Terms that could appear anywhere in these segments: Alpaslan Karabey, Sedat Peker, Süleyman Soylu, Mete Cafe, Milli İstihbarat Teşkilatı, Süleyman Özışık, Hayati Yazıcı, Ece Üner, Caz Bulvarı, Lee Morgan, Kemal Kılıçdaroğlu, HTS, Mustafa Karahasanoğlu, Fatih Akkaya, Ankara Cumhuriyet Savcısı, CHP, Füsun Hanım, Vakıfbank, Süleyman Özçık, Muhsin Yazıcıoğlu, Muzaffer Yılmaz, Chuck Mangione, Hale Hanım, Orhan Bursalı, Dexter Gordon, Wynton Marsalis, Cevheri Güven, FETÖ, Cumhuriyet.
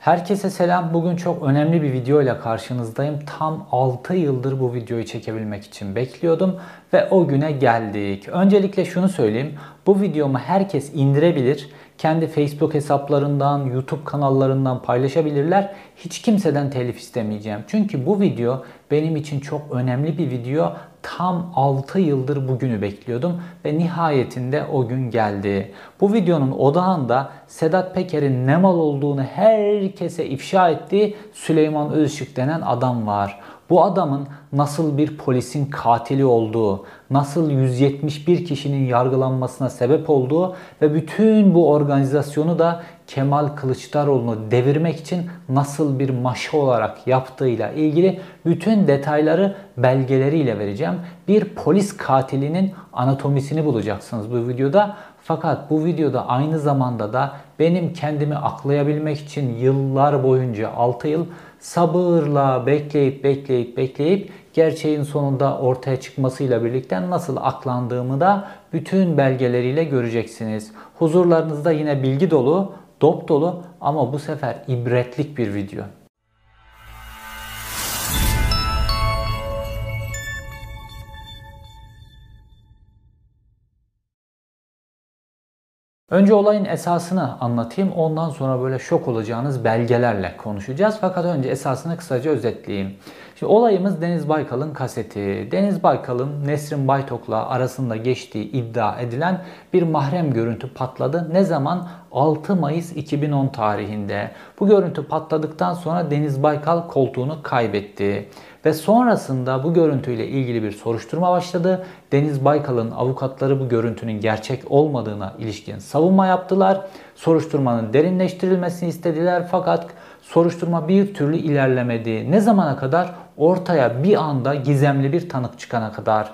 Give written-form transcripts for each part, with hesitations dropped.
Herkese selam. Bugün çok önemli bir video ile karşınızdayım. Tam 6 yıldır bu videoyu çekebilmek için bekliyordum ve o güne geldik. Öncelikle şunu söyleyeyim. Bu videomu herkes indirebilir. Kendi Facebook hesaplarından, YouTube kanallarından paylaşabilirler. Hiç kimseden telif istemeyeceğim. Çünkü bu video benim için çok önemli bir video. Tam 6 yıldır bugünü bekliyordum ve nihayetinde o gün geldi. Bu videonun odağında Sedat Peker'in ne mal olduğunu herkese ifşa ettiği Süleyman Özçık denen adam var. Bu adamın nasıl bir polisin katili olduğu, nasıl 171 kişinin yargılanmasına sebep olduğu ve bütün bu organizasyonu da Kemal Kılıçdaroğlu'nu devirmek için nasıl bir maşa olarak yaptığıyla ilgili bütün detayları belgeleriyle vereceğim. Bir polis katilinin anatomisini bulacaksınız bu videoda. Fakat bu videoda aynı zamanda da benim kendimi aklayabilmek için yıllar boyunca 6 yıl sabırla bekleyip gerçeğin sonunda ortaya çıkmasıyla birlikte nasıl aklandığımı da bütün belgeleriyle göreceksiniz. Huzurlarınızda yine bilgi dolu, dop dolu ama bu sefer ibretlik bir video. Önce olayın esasını anlatayım. Ondan sonra böyle şok olacağınız belgelerle konuşacağız. Fakat önce esasını kısaca özetleyeyim. Şimdi olayımız Deniz Baykal'ın kaseti. Deniz Baykal'ın Nesrin Baytok'la arasında geçtiği iddia edilen bir mahrem görüntü patladı. Ne zaman? 6 Mayıs 2010 tarihinde. Bu görüntü patladıktan sonra Deniz Baykal koltuğunu kaybetti. Ve sonrasında bu görüntüyle ilgili bir soruşturma başladı. Deniz Baykal'ın avukatları bu görüntünün gerçek olmadığına ilişkin savunma yaptılar. Soruşturmanın derinleştirilmesini istediler fakat soruşturma bir türlü ilerlemedi. Ne zamana kadar? Ortaya bir anda gizemli bir tanık çıkana kadar.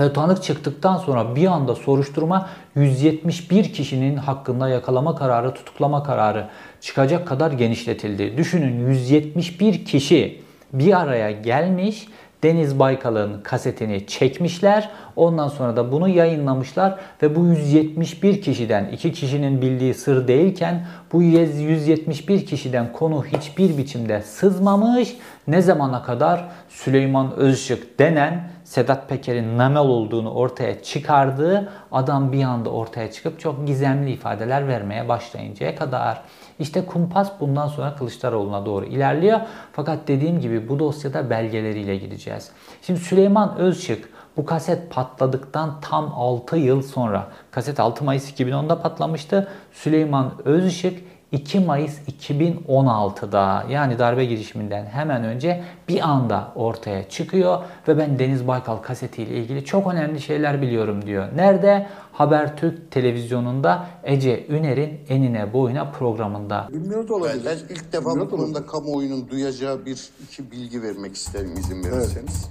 Ve tanık çıktıktan sonra bir anda soruşturma 171 kişinin hakkında yakalama kararı, tutuklama kararı çıkacak kadar genişletildi. Düşünün 171 kişi bir araya gelmiş, Deniz Baykal'ın kasetini çekmişler. Ondan sonra da bunu yayınlamışlar ve bu 171 kişiden 2 kişinin bildiği sır değilken bu 171 kişiden konu hiçbir biçimde sızmamış. Ne zamana kadar? Süleyman Özçık denen Sedat Peker'in namel olduğunu ortaya çıkardığı adam bir anda ortaya çıkıp çok gizemli ifadeler vermeye başlayıncaya kadar. İşte kumpas bundan sonra Kılıçdaroğlu'na doğru ilerliyor. Fakat dediğim gibi bu dosyada belgeleriyle gideceğiz. Şimdi Süleyman Özçık bu kaset patladıktan tam 6 yıl sonra, kaset 6 Mayıs 2010'da patlamıştı. Süleyman Özçık 2 Mayıs 2016'da yani darbe girişiminden hemen önce bir anda ortaya çıkıyor ve ben Deniz Baykal kasetiyle ilgili çok önemli şeyler biliyorum diyor. Nerede? Habertürk televizyonunda Ece Üner'in Enine Boyuna programında. Bilmiyorum da olabilir. Ben ilk defa bu konuda kamuoyunun duyacağı bir iki bilgi vermek isterim izin verirseniz. Evet.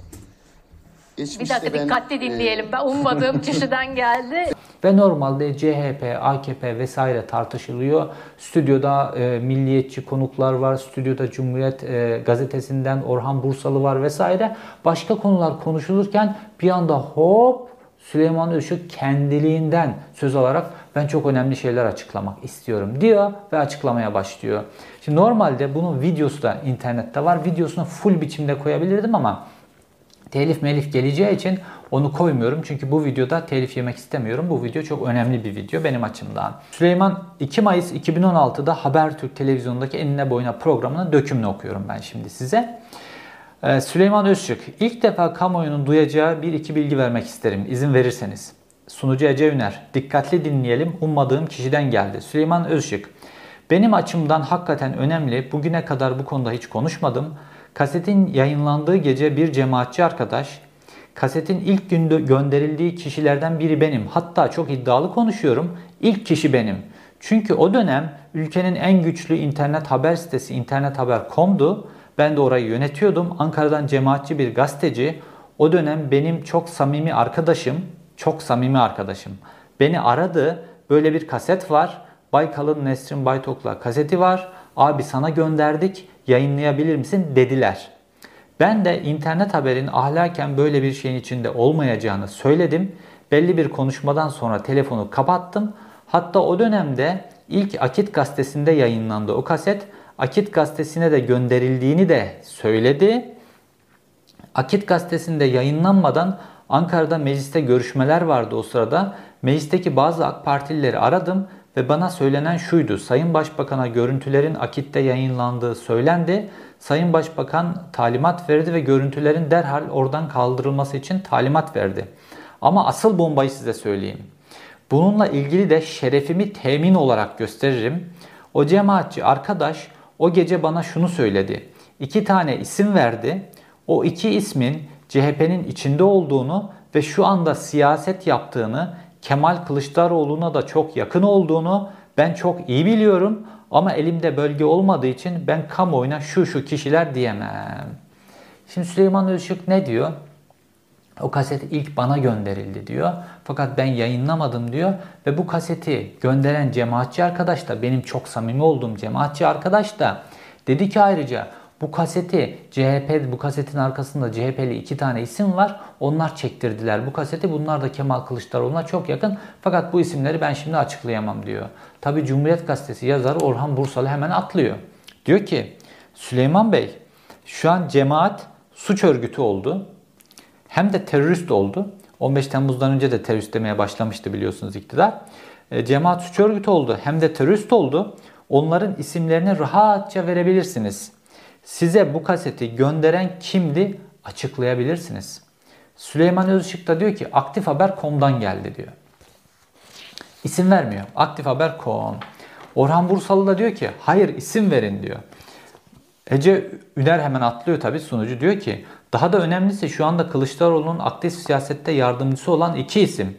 Bir dakika dikkatli dinleyelim. Ben ummadığım kişiden geldi. Ve normalde CHP, AKP vesaire tartışılıyor. Stüdyoda milliyetçi konuklar var, stüdyoda Cumhuriyet gazetesinden Orhan Bursalı var vesaire. Başka konular konuşulurken bir anda hop Süleyman Özçık kendiliğinden söz alarak ben çok önemli şeyler açıklamak istiyorum diyor ve açıklamaya başlıyor. Şimdi normalde bunun videosu da internette var. Videosunu full biçimde koyabilirdim ama telif melif geleceği için onu koymuyorum. Çünkü bu videoda telif yemek istemiyorum. Bu video çok önemli bir video benim açımdan. Süleyman 2 Mayıs 2016'da Habertürk televizyonundaki Enine Boyuna programının dökümünü okuyorum ben şimdi size. Süleyman Özçık, ilk defa kamuoyunun duyacağı bir iki bilgi vermek isterim izin verirseniz. Sunucu Ece Üner, dikkatli dinleyelim, ummadığım kişiden geldi. Süleyman Özçık, benim açımdan hakikaten önemli, bugüne kadar bu konuda hiç konuşmadım. Kasetin yayınlandığı gece bir cemaatçi arkadaş, kasetin ilk günde gönderildiği kişilerden biri benim. Hatta çok iddialı konuşuyorum, ilk kişi benim. Çünkü o dönem ülkenin en güçlü internet haber sitesi internethaber.com'du. Ben de orayı yönetiyordum. Ankara'dan cemaatçi bir gazeteci, o dönem benim çok samimi arkadaşım. Beni aradı, böyle bir kaset var, Baykal'ın Nesrin Baytok'la kaseti var. Abi sana gönderdik, yayınlayabilir misin dediler. Ben de internet haberin ahlaken böyle bir şeyin içinde olmayacağını söyledim. Belli bir konuşmadan sonra telefonu kapattım. Hatta o dönemde ilk Akit gazetesinde yayınlandı o kaset. Akit gazetesine de gönderildiğini de söyledi. Akit gazetesinde yayınlanmadan Ankara'da mecliste görüşmeler vardı o sırada. Meclisteki bazı AK Partilileri aradım ve bana söylenen şuydu. Sayın Başbakan'a görüntülerin Akit'te yayınlandığı söylendi. Sayın Başbakan talimat verdi ve görüntülerin derhal oradan kaldırılması için talimat verdi. Ama asıl bombayı size söyleyeyim. Bununla ilgili de şerefimi temin olarak gösteririm. O cemaatçi arkadaş o gece bana şunu söyledi. 2 tane isim verdi. O 2 ismin CHP'nin içinde olduğunu ve şu anda siyaset yaptığını, Kemal Kılıçdaroğlu'na da çok yakın olduğunu ben çok iyi biliyorum. Ama elimde bölge olmadığı için ben kamuoyuna şu şu kişiler diyemem. Şimdi Süleyman Özçık ne diyor? O kaset ilk bana gönderildi diyor. Fakat ben yayınlamadım diyor. Ve bu kaseti gönderen cemaatçi arkadaş da, benim çok samimi olduğum cemaatçi arkadaş da dedi ki ayrıca bu kasetin arkasında CHP'li 2 tane isim var. Onlar çektirdiler bu kaseti. Bunlar da Kemal Kılıçdaroğlu'na çok yakın. Fakat bu isimleri ben şimdi açıklayamam diyor. Tabi Cumhuriyet Gazetesi yazarı Orhan Bursalı hemen atlıyor. Diyor ki Süleyman Bey, şu an cemaat suç örgütü oldu. Hem de terörist oldu. 15 Temmuz'dan önce de terörist demeye başlamıştı biliyorsunuz iktidar. Cemaat suç örgütü oldu. Hem de terörist oldu. Onların isimlerini rahatça verebilirsiniz. Size bu kaseti gönderen kimdi açıklayabilirsiniz. Süleyman Özçık da diyor ki Aktif Haber.com'dan geldi diyor. İsim vermiyor. Aktif Haber.com. Orhan Bursalı da diyor ki hayır isim verin diyor. Ece Üner hemen atlıyor tabii, sunucu diyor ki daha da önemlisi şu anda Kılıçdaroğlu'nun aktif siyasette yardımcısı olan 2 isim.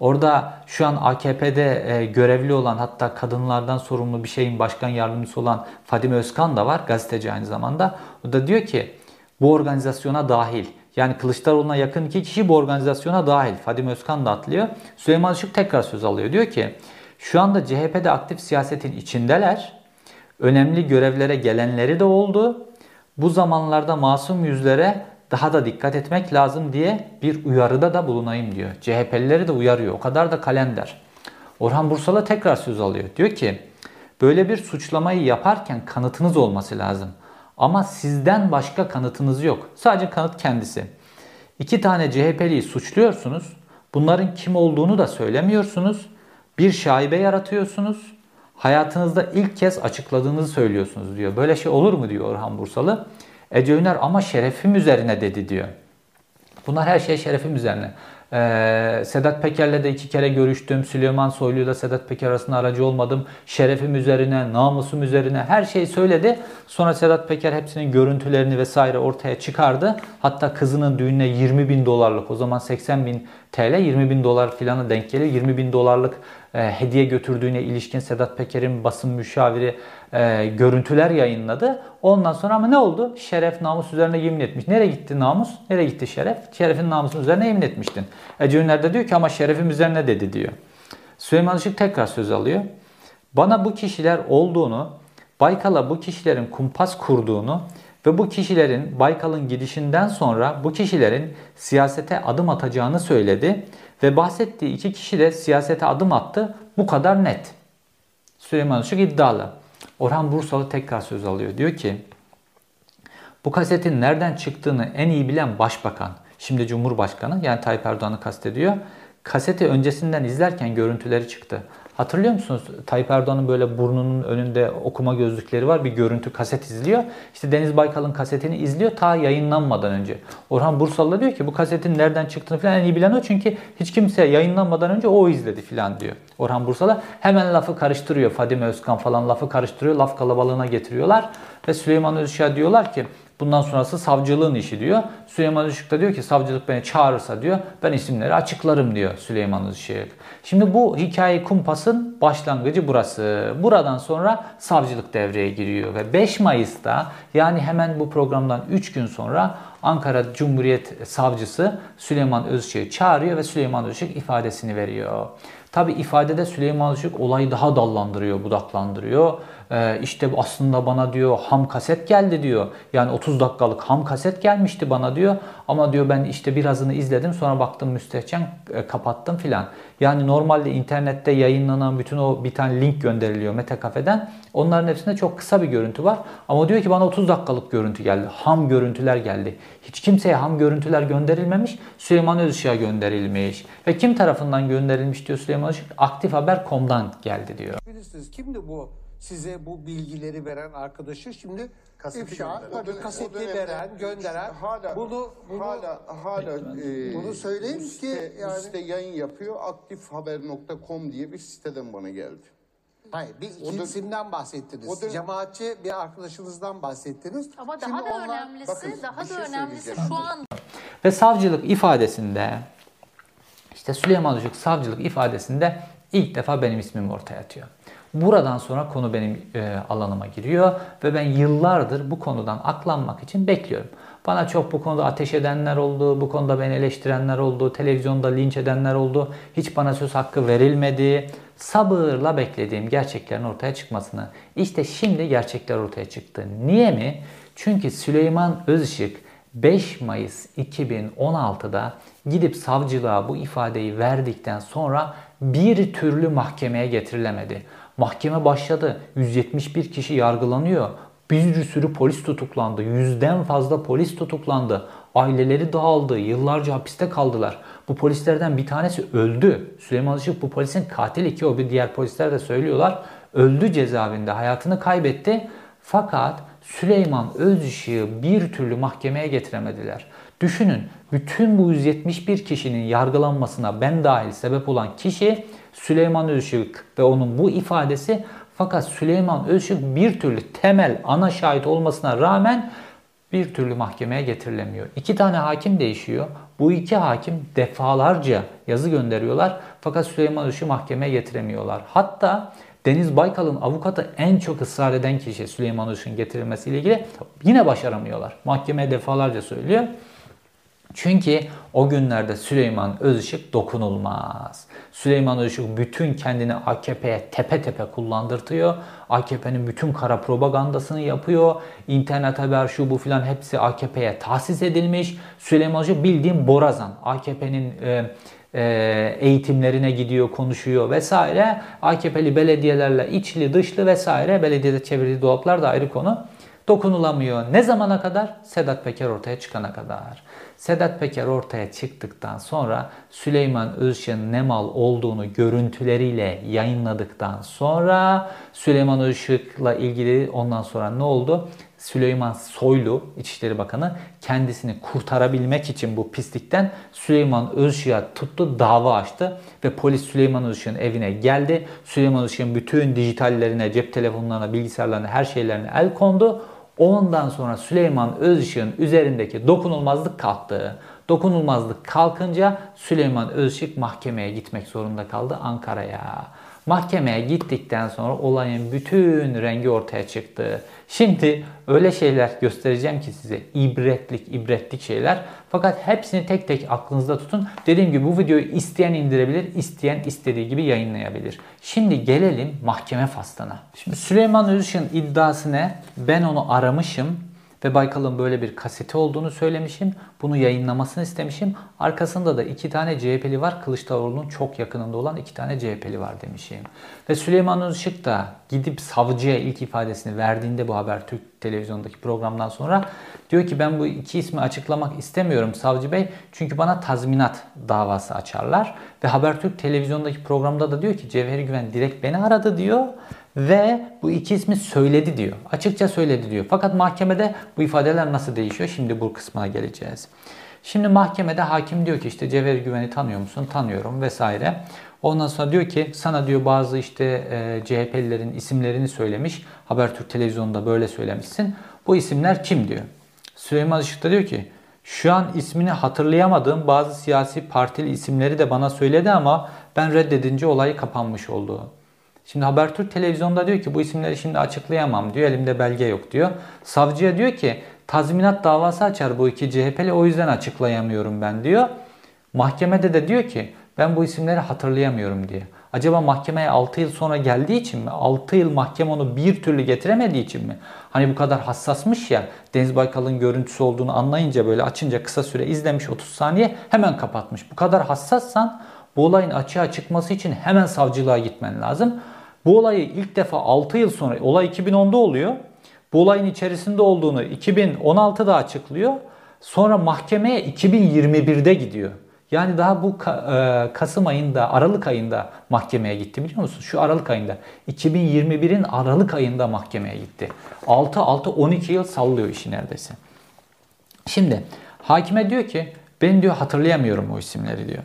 Orada şu an AKP'de görevli olan, hatta kadınlardan sorumlu bir şeyin başkan yardımcısı olan Fadime Özkan da var. Gazeteci aynı zamanda. O da diyor ki bu organizasyona dahil. Yani Kılıçdaroğlu'na yakın 2 kişi bu organizasyona dahil. Fadime Özkan da atlıyor. Süleyman Işık tekrar söz alıyor. Diyor ki şu anda CHP'de aktif siyasetin içindeler. Önemli görevlere gelenleri de oldu. Bu zamanlarda masum yüzlere daha da dikkat etmek lazım diye bir uyarıda da bulunayım diyor. CHP'lileri de uyarıyor. O kadar da kalender. Orhan Bursalı tekrar söz alıyor. Diyor ki böyle bir suçlamayı yaparken kanıtınız olması lazım. Ama sizden başka kanıtınız yok. Sadece kanıt kendisi. 2 tane CHP'liyi suçluyorsunuz. Bunların kim olduğunu da söylemiyorsunuz. Bir şaibe yaratıyorsunuz. Hayatınızda ilk kez açıkladığınızı söylüyorsunuz diyor. Böyle şey olur mu diyor Orhan Bursalı. Ece Üner ama şerefim üzerine dedi diyor. Bunlar her şey şerefim üzerine. Sedat Peker'le de 2 kere görüştüm. Süleyman Soylu'yla Sedat Peker arasında aracı olmadım. Şerefim üzerine, namusum üzerine her şeyi söyledi. Sonra Sedat Peker hepsinin görüntülerini vesaire ortaya çıkardı. Hatta kızının düğününe 20.000 dolarlık, o zaman 80.000 TL, 20.000 dolar filana denk geliyor. 20.000 dolarlık hediye götürdüğüne ilişkin Sedat Peker'in basın müşaviri görüntüler yayınladı. Ondan sonra ama ne oldu? Şeref namus üzerine yemin etmiş. Nereye gitti namus? Nereye gitti şeref? Şerefin namusun üzerine yemin etmiştin. Ece Üner de diyor ki ama şerefim üzerine dedi diyor. Süleyman Işık tekrar söz alıyor. Bana bu kişiler olduğunu, Baykal'a bu kişilerin kumpas kurduğunu ve bu kişilerin Baykal'ın gidişinden sonra bu kişilerin siyasete adım atacağını söyledi. Ve bahsettiği 2 kişi de siyasete adım attı. Bu kadar net. Süleyman Işık iddialı. Orhan Bursalı tekrar söz alıyor. Diyor ki bu kasetin nereden çıktığını en iyi bilen başbakan, şimdi Cumhurbaşkanı, yani Tayyip Erdoğan'ı kastediyor. Kaseti öncesinden izlerken görüntüleri çıktı. Hatırlıyor musunuz? Tayyip Erdoğan'ın böyle burnunun önünde okuma gözlükleri var. Bir görüntü, kaset izliyor. İşte Deniz Baykal'ın kasetini izliyor ta yayınlanmadan önce. Orhan Bursalı diyor ki bu kasetin nereden çıktığını falan en iyi bilen o. Çünkü hiç kimse yayınlanmadan önce o izledi falan diyor. Orhan Bursalı hemen lafı karıştırıyor. Fadime Özkan falan lafı karıştırıyor. Laf kalabalığına getiriyorlar. Ve Süleyman Özçık'a diyorlar ki bundan sonrası savcılığın işi diyor. Süleyman Özçık da diyor ki savcılık beni çağırırsa diyor ben isimleri açıklarım diyor Süleyman Özçık. Şimdi bu hikaye kumpasın başlangıcı burası. Buradan sonra savcılık devreye giriyor ve 5 Mayıs'ta yani hemen bu programdan 3 gün sonra Ankara Cumhuriyet Savcısı Süleyman Özçık'ı çağırıyor ve Süleyman Özçık ifadesini veriyor. Tabi ifadede Süleyman Özçık olayı daha dallandırıyor, budaklandırıyor. İşte aslında bana diyor ham kaset geldi diyor. Yani 30 dakikalık ham kaset gelmişti bana diyor. Ama diyor ben işte birazını izledim, sonra baktım müstehcen, kapattım filan. Yani normalde internette yayınlanan bütün o bir tane link gönderiliyor Mete Cafe'den. Onların hepsinde çok kısa bir görüntü var. Ama diyor ki bana 30 dakikalık görüntü geldi. Ham görüntüler geldi. Hiç kimseye ham görüntüler gönderilmemiş. Süleyman Özçık'a gönderilmiş. Ve kim tarafından gönderilmiş diyor Süleyman Özçık? Aktif Haber.com'dan geldi diyor. Bilirsiniz kimdi bu? Size bu bilgileri veren arkadaşı şimdi kaseti veren, gönderen, hala bunu söyleyeyim ki yani site yayın yapıyor. Aktifhaber.com diye bir siteden bana geldi. Hayır, bir isimden bahsettiniz. Cemaatçi bir arkadaşınızdan bahsettiniz. Ama daha da önemlisi, şu an ve savcılık ifadesinde işte Süleyman Özçık savcılık ifadesinde ilk defa benim ismim ortaya atıyor. Buradan sonra konu benim alanıma giriyor ve ben yıllardır bu konudan aklanmak için bekliyorum. Bana çok bu konuda ateş edenler oldu, bu konuda beni eleştirenler oldu, televizyonda linç edenler oldu. Hiç bana söz hakkı verilmedi. Sabırla beklediğim gerçeklerin ortaya çıkmasını. İşte şimdi gerçekler ortaya çıktı. Niye mi? Çünkü Süleyman Özışık 5 Mayıs 2016'da gidip savcılığa bu ifadeyi verdikten sonra bir türlü mahkemeye getirilemedi. Mahkeme başladı. 171 kişi yargılanıyor. Bir sürü polis tutuklandı. 100'den fazla polis tutuklandı. Aileleri dağıldı. Yıllarca hapiste kaldılar. Bu polislerden bir tanesi öldü. Süleyman Işık bu polisin katili ki o bir diğer polisler de söylüyorlar. Öldü cezaevinde. Hayatını kaybetti. Fakat Süleyman Özışık'ı bir türlü mahkemeye getiremediler. Düşünün, bütün bu 171 kişinin yargılanmasına ben dahil sebep olan kişi Süleyman Özçık ve onun bu ifadesi. Fakat Süleyman Özçık bir türlü temel ana şahit olmasına rağmen bir türlü mahkemeye getirilemiyor. 2 tane hakim değişiyor. Bu 2 hakim defalarca yazı gönderiyorlar. Fakat Süleyman Özçık'ı mahkemeye getiremiyorlar. Hatta Deniz Baykal'ın avukatı en çok ısrar eden kişi Süleyman Özçık'ın getirilmesiyle ilgili yine başaramıyorlar. Mahkemeye defalarca söylüyor. Çünkü o günlerde Süleyman Özışık dokunulmaz. Süleyman Özışık bütün kendini AKP'ye tepe tepe kullandırtıyor. AKP'nin bütün kara propagandasını yapıyor. İnternet haber şu bu filan hepsi AKP'ye tahsis edilmiş. Süleyman Özışık bildiğin borazan. AKP'nin eğitimlerine gidiyor, konuşuyor vesaire. AKP'li belediyelerle içli dışlı vesaire. Belediyede çevirdiği dolaplar da ayrı konu. Dokunulamıyor. Ne zamana kadar? Sedat Peker ortaya çıkana kadar. Sedat Peker ortaya çıktıktan sonra Süleyman Özçık'ın ne mal olduğunu görüntüleriyle yayınladıktan sonra Süleyman Özçık'la ilgili ondan sonra ne oldu? Süleyman Soylu, İçişleri Bakanı kendisini kurtarabilmek için bu pislikten Süleyman Özçık'a tuttu, dava açtı ve polis Süleyman Özçık'ın evine geldi. Süleyman Özçık'ın bütün dijitallerine, cep telefonlarına, bilgisayarlarına, her şeylerine el kondu. Ondan sonra Süleyman Özışık'ın üzerindeki dokunulmazlık kalktı. Dokunulmazlık kalkınca Süleyman Özışık mahkemeye gitmek zorunda kaldı, Ankara'ya. Mahkemeye gittikten sonra olayın bütün rengi ortaya çıktı. Şimdi öyle şeyler göstereceğim ki size, ibretlik şeyler. Fakat hepsini tek tek aklınızda tutun. Dediğim gibi bu videoyu isteyen indirebilir, isteyen istediği gibi yayınlayabilir. Şimdi gelelim mahkeme faslına. Şimdi Süleyman Özışık'ın iddiası ne? Ben onu aramışım ve Baykal'ın böyle bir kaseti olduğunu söylemişim. Bunu yayınlamasını istemişim. Arkasında da 2 tane CHP'li var. Kılıçdaroğlu'nun çok yakınında olan 2 tane CHP'li var demişim. Ve Süleyman Özışık da gidip savcıya ilk ifadesini verdiğinde bu Habertürk televizyondaki programdan sonra diyor ki ben bu 2 ismi açıklamak istemiyorum savcı bey. Çünkü bana tazminat davası açarlar. Ve Habertürk televizyondaki programda da diyor ki Cevheri Güven direkt beni aradı diyor. Ve bu 2 ismi söyledi diyor. Açıkça söyledi diyor. Fakat mahkemede bu ifadeler nasıl değişiyor? Şimdi bu kısmına geleceğiz. Şimdi mahkemede hakim diyor ki işte Cevheri Güven'i tanıyor musun? Tanıyorum vesaire. Ondan sonra diyor ki sana diyor bazı işte CHP'lilerin isimlerini söylemiş. Habertürk televizyonunda böyle söylemişsin. Bu isimler kim diyor. Süleyman Işık da diyor ki şu an ismini hatırlayamadığım bazı siyasi partili isimleri de bana söyledi ama ben reddedince olay kapanmış oldu. Şimdi Habertürk televizyonda diyor ki bu isimleri şimdi açıklayamam diyor. Elimde belge yok diyor. Savcıya diyor ki tazminat davası açar bu 2 CHP'li o yüzden açıklayamıyorum ben diyor. Mahkemede de diyor ki ben bu isimleri hatırlayamıyorum diye. acaba mahkemeye 6 yıl sonra geldiği için mi? 6 yıl mahkeme onu bir türlü getiremediği için mi? Hani bu kadar hassasmış ya, Deniz Baykal'ın görüntüsü olduğunu anlayınca böyle açınca kısa süre izlemiş 30 saniye hemen kapatmış. Bu kadar hassassan bu olayın açığa çıkması için hemen savcılığa gitmen lazım. Bu olayı ilk defa 6 yıl sonra, olay 2010'da oluyor. Bu olayın içerisinde olduğunu 2016'da açıklıyor. Sonra mahkemeye 2021'de gidiyor. Yani daha bu Kasım ayında, Aralık ayında mahkemeye gitti biliyor musun? Şu Aralık ayında. 2021'in Aralık ayında mahkemeye gitti. 6-12 yıl sallıyor işi neredeyse. Şimdi hakime diyor ki ben diyor hatırlayamıyorum o isimleri diyor.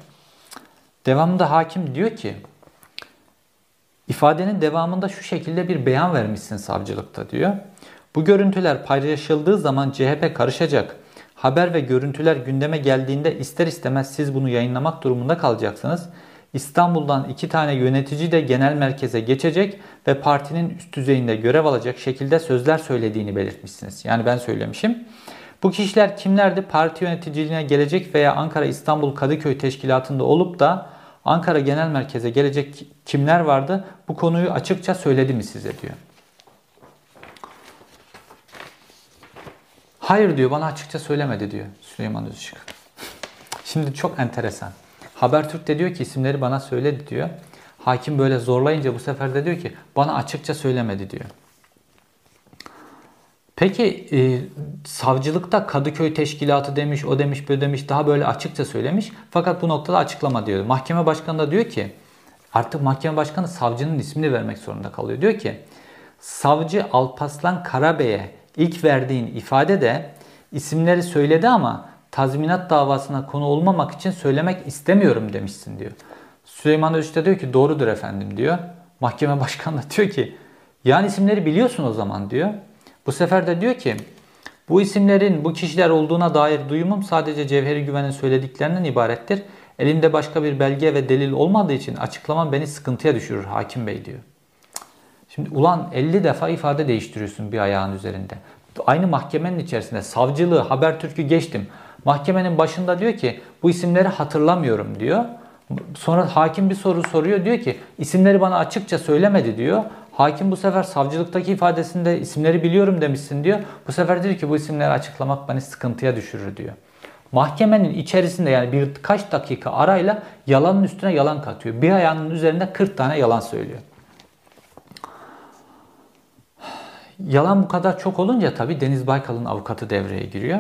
Devamında hakim diyor ki ifadenin devamında şu şekilde bir beyan vermişsin savcılıkta diyor. Bu görüntüler paylaşıldığı zaman CHP karışacak. Haber ve görüntüler gündeme geldiğinde ister istemez siz bunu yayınlamak durumunda kalacaksınız. İstanbul'dan 2 tane yönetici de genel merkeze geçecek ve partinin üst düzeyinde görev alacak şekilde sözler söylediğini belirtmişsiniz. Yani ben söylemişim. Bu kişiler kimlerdi? Parti yöneticiliğine gelecek veya Ankara, İstanbul, Kadıköy teşkilatında olup da Ankara genel merkeze gelecek kimler vardı? Bu konuyu açıkça söyledi mi size diyor. Hayır diyor, bana açıkça söylemedi diyor Süleyman Özçık. Şimdi çok enteresan. Habertürk de diyor ki isimleri bana söyledi diyor. Hakim böyle zorlayınca bu sefer de diyor ki bana açıkça söylemedi diyor. Peki savcılıkta Kadıköy teşkilatı demiş, o demiş, böyle demiş, daha böyle açıkça söylemiş. Fakat bu noktada açıklama diyor. Mahkeme başkanı da diyor ki, artık mahkeme başkanı savcının ismini vermek zorunda kalıyor. Diyor ki savcı Alpaslan Karabey'e İlk verdiğin ifade de isimleri söyledi ama tazminat davasına konu olmamak için söylemek istemiyorum demişsin diyor. Süleyman Özçık da diyor ki doğrudur efendim diyor. Mahkeme başkanı da diyor ki yani isimleri biliyorsun o zaman diyor. Bu sefer de diyor ki bu isimlerin bu kişiler olduğuna dair duyumum sadece Cevheri Güven'in söylediklerinden ibarettir. Elimde başka bir belge ve delil olmadığı için açıklamam beni sıkıntıya düşürür hakim bey diyor. Şimdi ulan 50 defa ifade değiştiriyorsun bir ayağın üzerinde. Aynı mahkemenin içerisinde savcılığı, Habertürk'ü geçtim. Mahkemenin başında diyor ki bu isimleri hatırlamıyorum diyor. Sonra hakim bir soru soruyor, diyor ki isimleri bana açıkça söylemedi diyor. Hakim bu sefer savcılıktaki ifadesinde isimleri biliyorum demişsin diyor. Bu sefer diyor ki bu isimleri açıklamak beni sıkıntıya düşürür diyor. Mahkemenin içerisinde yani birkaç dakika arayla yalanın üstüne yalan katıyor. Bir ayağının üzerinde 40 tane yalan söylüyor. Yalan bu kadar çok olunca tabii Deniz Baykal'ın avukatı devreye giriyor.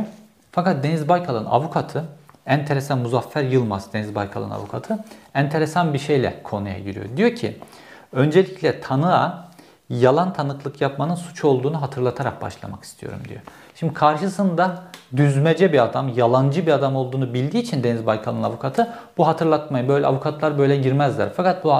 Fakat Deniz Baykal'ın avukatı enteresan, Muzaffer Yılmaz Deniz Baykal'ın avukatı enteresan bir şeyle konuya giriyor. Diyor ki öncelikle tanığa yalan tanıklık yapmanın suç olduğunu hatırlatarak başlamak istiyorum diyor. Şimdi karşısında düzmece bir adam, yalancı bir adam olduğunu bildiği için Deniz Baykal'ın avukatı bu hatırlatmayı, böyle avukatlar böyle girmezler. Fakat bu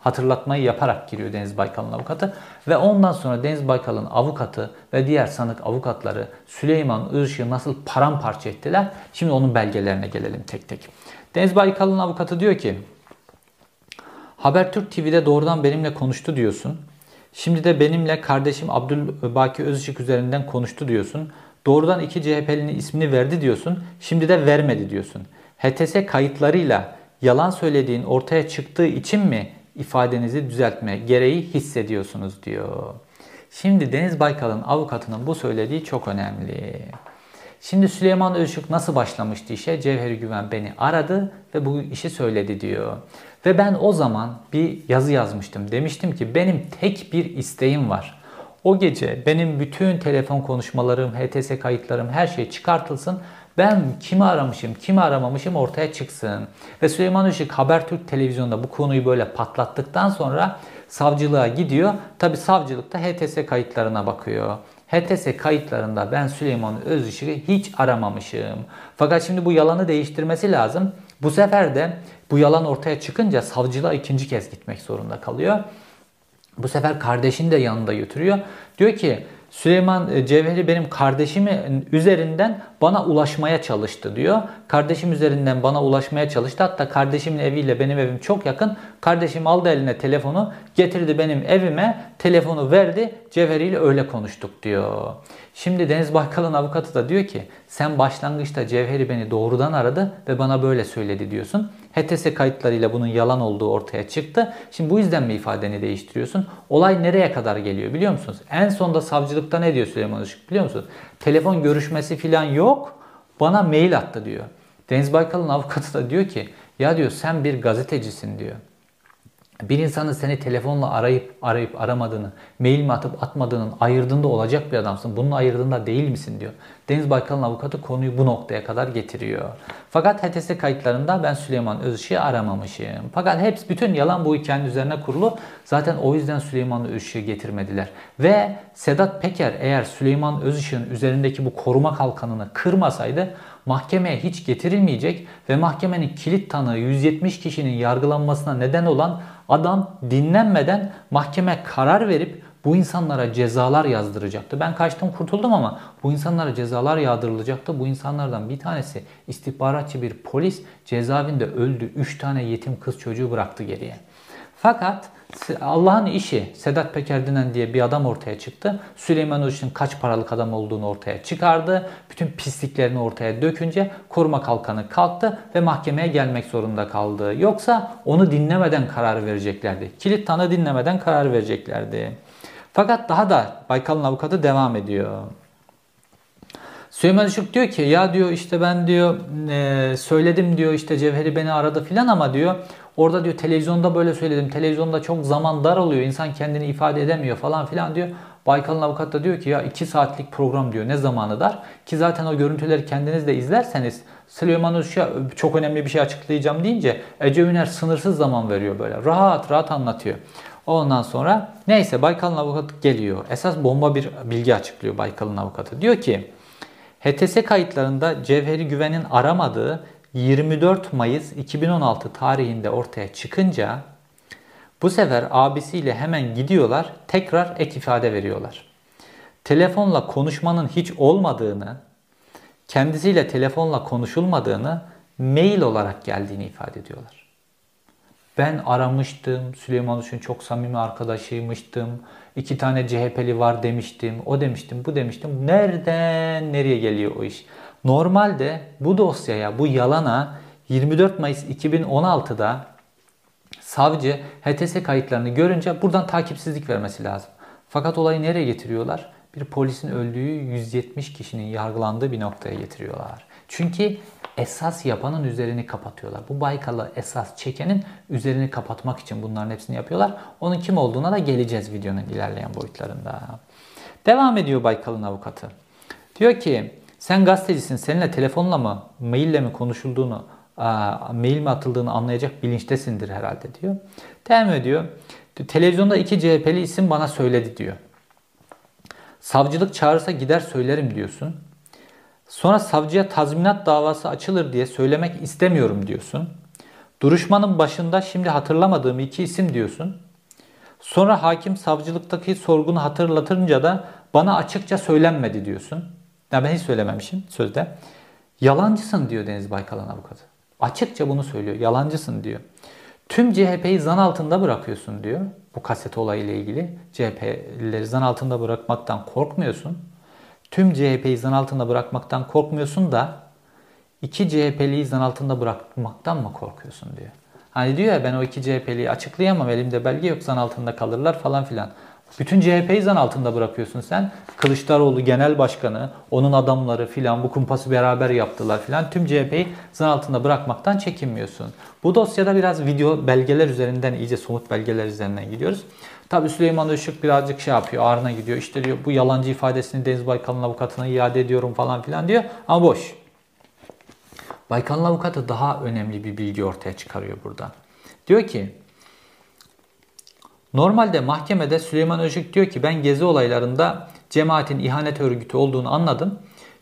hatırlatmayı yaparak giriyor Deniz Baykal'ın avukatı ve ondan sonra Deniz Baykal'ın avukatı ve diğer sanık avukatları Süleyman Özçık'ı nasıl paramparça ettiler? Şimdi onun belgelerine gelelim tek tek. Deniz Baykal'ın avukatı diyor ki Habertürk TV'de doğrudan benimle konuştu diyorsun. Şimdi de benimle kardeşim Abdülvahit Özçık üzerinden konuştu diyorsun. Doğrudan 2 CHP'linin ismini verdi diyorsun. Şimdi de vermedi diyorsun. HTS kayıtlarıyla yalan söylediğin ortaya çıktığı için mi ifadenizi düzeltme gereği hissediyorsunuz diyor. Şimdi Deniz Baykal'ın avukatının bu söylediği çok önemli. Şimdi Süleyman Özçık nasıl başlamıştı işe? Cevheri Güven beni aradı ve bu işi söyledi diyor. Ve ben o zaman bir yazı yazmıştım. Demiştim ki benim tek bir isteğim var. O gece benim bütün telefon konuşmalarım, HTS kayıtlarım, her şey çıkartılsın. Ben kimi aramışım, kimi aramamışım ortaya çıksın. Ve Süleyman Özçık Habertürk televizyonda bu konuyu böyle patlattıktan sonra savcılığa gidiyor. Tabi savcılıkta HTS kayıtlarına bakıyor. HTS kayıtlarında ben Süleyman Özçık'ı hiç aramamışım. Fakat şimdi bu yalanı değiştirmesi lazım. Bu sefer de bu yalan ortaya çıkınca savcılığa 2. kez gitmek zorunda kalıyor. Bu sefer kardeşini de yanında götürüyor. Diyor ki Cevheri benim kardeşimin üzerinden bana ulaşmaya çalıştı diyor. Kardeşim üzerinden bana ulaşmaya çalıştı. Hatta kardeşimin eviyle benim evim çok yakın. Kardeşim aldı eline telefonu, getirdi benim evime, telefonu verdi. Cevheri ile öyle konuştuk diyor. Şimdi Deniz Baykal'ın avukatı da diyor ki sen başlangıçta Cevheri beni doğrudan aradı ve bana böyle söyledi diyorsun. HTS kayıtlarıyla bunun yalan olduğu ortaya çıktı. Şimdi bu yüzden mi ifadeni değiştiriyorsun? Olay nereye kadar geliyor biliyor musunuz? En sonda savcılıkta ne diyor Süleyman Özçık biliyor musunuz? Telefon görüşmesi falan yok. Bana mail attı diyor. Deniz Baykal'ın avukatı da diyor ki ya diyor sen bir gazetecisin diyor. Bir insanın seni telefonla arayıp aramadığını, mail mi atıp atmadığının ayırdığında olacak bir adamsın. Bunun ayırdığında değil misin diyor. Deniz Baykal'ın avukatı konuyu bu noktaya kadar getiriyor. Fakat HTS kayıtlarında ben Süleyman Özçık'ı aramamışım. Fakat hepsi bütün yalan bu hikayenin üzerine kurulu. Zaten o yüzden Süleyman Özçık'ı getirmediler. Ve Sedat Peker eğer Süleyman Özçık'ın üzerindeki bu koruma kalkanını kırmasaydı mahkemeye hiç getirilmeyecek ve mahkemenin kilit tanığı 170 kişinin yargılanmasına neden olan adam dinlenmeden mahkeme karar verip bu insanlara cezalar yazdıracaktı. Ben kaçtım kurtuldum ama bu insanlara cezalar yağdırılacaktı. Bu insanlardan bir tanesi istihbaratçı bir polis cezaevinde öldü. 3 tane yetim kız çocuğu bıraktı geriye. Fakat Allah'ın işi Sedat Peker denen diye bir adam ortaya çıktı. Süleyman Özçık'ın kaç paralık adam olduğunu ortaya çıkardı. Bütün pisliklerini ortaya dökünce koruma kalkanı kalktı ve mahkemeye gelmek zorunda kaldı. Yoksa onu dinlemeden karar vereceklerdi. Kilit tanığı dinlemeden karar vereceklerdi. Fakat daha da Baykal'ın avukatı devam ediyor. Süleyman Özçık diyor ki ya diyor işte ben diyor söyledim diyor işte Cevheri beni aradı filan ama diyor orada diyor televizyonda böyle söyledim. Televizyonda çok zaman dar oluyor. İnsan kendini ifade edemiyor falan filan diyor. Baykal'ın avukat da diyor ki ya 2 saatlik program diyor. Ne zamanı dar? Ki zaten o görüntüleri kendiniz de izlerseniz Süleyman Özçık'a çok önemli bir şey açıklayacağım deyince Ece Üner sınırsız zaman veriyor böyle. Rahat rahat anlatıyor. Ondan sonra neyse Baykal'ın avukatı geliyor. Esas bomba bir bilgi açıklıyor Baykal'ın avukatı. Diyor ki HTS kayıtlarında Cevheri Güven'in aramadığı 24 Mayıs 2016 tarihinde ortaya çıkınca bu sefer abisiyle hemen gidiyorlar, tekrar ek ifade veriyorlar. Telefonla konuşmanın hiç olmadığını, kendisiyle telefonla konuşulmadığını, mail olarak geldiğini ifade ediyorlar. Ben aramıştım, Süleyman Özçık'ın çok samimi arkadaşıymıştım, 2 tane CHP'li var demiştim, o demiştim, bu demiştim. Nereden nereye geliyor o iş? Normalde bu dosyaya, bu yalana 24 Mayıs 2016'da savcı HTS kayıtlarını görünce buradan takipsizlik vermesi lazım. Fakat olayı nereye getiriyorlar? Bir polisin öldüğü 170 kişinin yargılandığı bir noktaya getiriyorlar. Çünkü esas yapanın üzerini kapatıyorlar. Bu Baykal'ı esas çekenin üzerini kapatmak için bunların hepsini yapıyorlar. Onun kim olduğuna da geleceğiz videonun ilerleyen boyutlarında. Devam ediyor Baykal'ın avukatı. Diyor ki sen gazetecisin, seninle telefonla mı, maille mi konuşulduğunu, mail mi atıldığını anlayacak bilinçtesindir herhalde diyor. Devam ediyor. Televizyonda 2 CHP'li isim bana söyledi diyor. Savcılık çağırırsa gider söylerim diyorsun. Sonra savcıya tazminat davası açılır diye söylemek istemiyorum diyorsun. Duruşmanın başında şimdi hatırlamadığım 2 isim diyorsun. Sonra hakim savcılıktaki sorgunu hatırlatınca da bana açıkça söylenmedi diyorsun. Ya ben hiç söylememişim sözde. Yalancısın diyor Deniz Baykal'ın avukatı. Açıkça bunu söylüyor. Yalancısın diyor. Tüm CHP'yi zan altında bırakıyorsun diyor. Bu kaset olayıyla ilgili. CHP'lileri zan altında bırakmaktan korkmuyorsun. Tüm CHP'yi zan altında bırakmaktan korkmuyorsun da 2 CHP'liyi zan altında bırakmaktan mı korkuyorsun diyor. Hani diyor ya ben o 2 CHP'liyi açıklayamam. Elimde belge yok. Zan altında kalırlar falan filan. Bütün CHP'yi zan altında bırakıyorsun sen. Kılıçdaroğlu genel başkanı, onun adamları filan bu kumpası beraber yaptılar filan. Tüm CHP'yi zan altında bırakmaktan çekinmiyorsun. Bu dosyada biraz video belgeler üzerinden, iyice somut belgeler üzerinden gidiyoruz. Tabii Süleyman Özçık birazcık şey yapıyor, ağrına gidiyor. İşte diyor bu yalancı ifadesini Deniz Baykal'ın avukatına iade ediyorum falan filan diyor. Ama boş. Baykal'ın avukatı daha önemli bir bilgi ortaya çıkarıyor burada. Diyor ki normalde mahkemede Süleyman Özçık diyor ki ben gezi olaylarında cemaatin ihanet örgütü olduğunu anladım.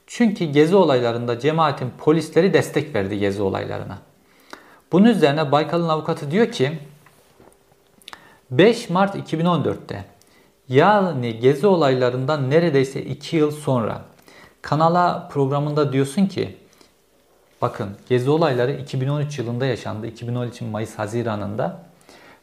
Çünkü gezi olaylarında cemaatin polisleri destek verdi gezi olaylarına. Bunun üzerine Baykal'ın avukatı diyor ki 5 Mart 2014'te yani gezi olaylarından neredeyse 2 yıl sonra Kanal A programında diyorsun ki bakın gezi olayları 2013 yılında yaşandı. 2013'ün Mayıs-Haziran'ında.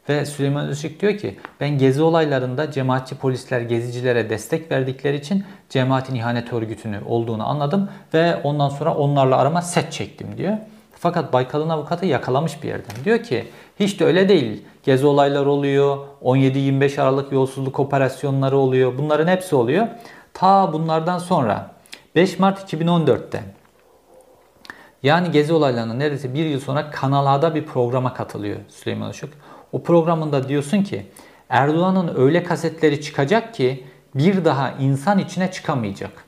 Ve Süleyman Özçık diyor ki ben gezi olaylarında cemaatçi polisler gezicilere destek verdikleri için cemaatin ihanet örgütünü olduğunu anladım ve ondan sonra onlarla arama set çektim diyor. Fakat Baykal'ın avukatı yakalamış bir yerden. Diyor ki hiç de öyle değil. Gezi olayları oluyor. 17-25 Aralık yolsuzluk operasyonları oluyor. Bunların hepsi oluyor. Ta bunlardan sonra 5 Mart 2014'te yani Gezi olaylarından neredeyse bir yıl sonra Kanal A'da bir programa katılıyor Süleyman Özçık. O programında diyorsun ki Erdoğan'ın öyle kasetleri çıkacak ki bir daha insan içine çıkamayacak.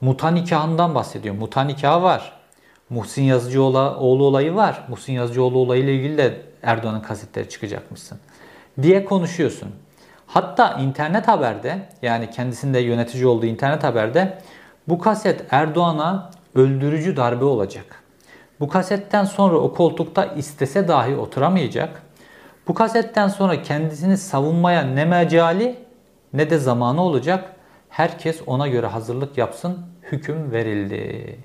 Muta nikahından bahsediyor. Muta nikahı var. Muhsin Yazıcıoğlu olayı var. Muhsin Yazıcıoğlu olayıyla ilgili de Erdoğan'ın kasetleri çıkacakmışsın diye konuşuyorsun. Hatta internet haberde, yani kendisinde yönetici olduğu internet haberde bu kaset Erdoğan'a öldürücü darbe olacak. Bu kasetten sonra o koltukta istese dahi oturamayacak. Bu kasetten sonra kendisini savunmaya ne mecali ne de zamanı olacak. Herkes ona göre hazırlık yapsın. Hüküm verildi.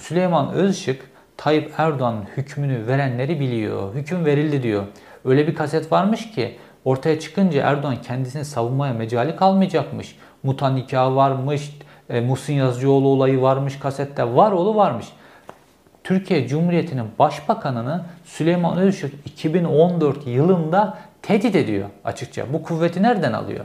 Süleyman Özçık Tayyip Erdoğan'ın hükmünü verenleri biliyor. Hüküm verildi diyor. Öyle bir kaset varmış ki ortaya çıkınca Erdoğan kendisini savunmaya mecali kalmayacakmış. Muta nikahı varmış, Muhsin Yazıcıoğlu olayı varmış, kasette varoğlu varmış. Türkiye Cumhuriyeti'nin başbakanını Süleyman Özçık 2014 yılında tehdit ediyor açıkça. Bu kuvveti nereden alıyor?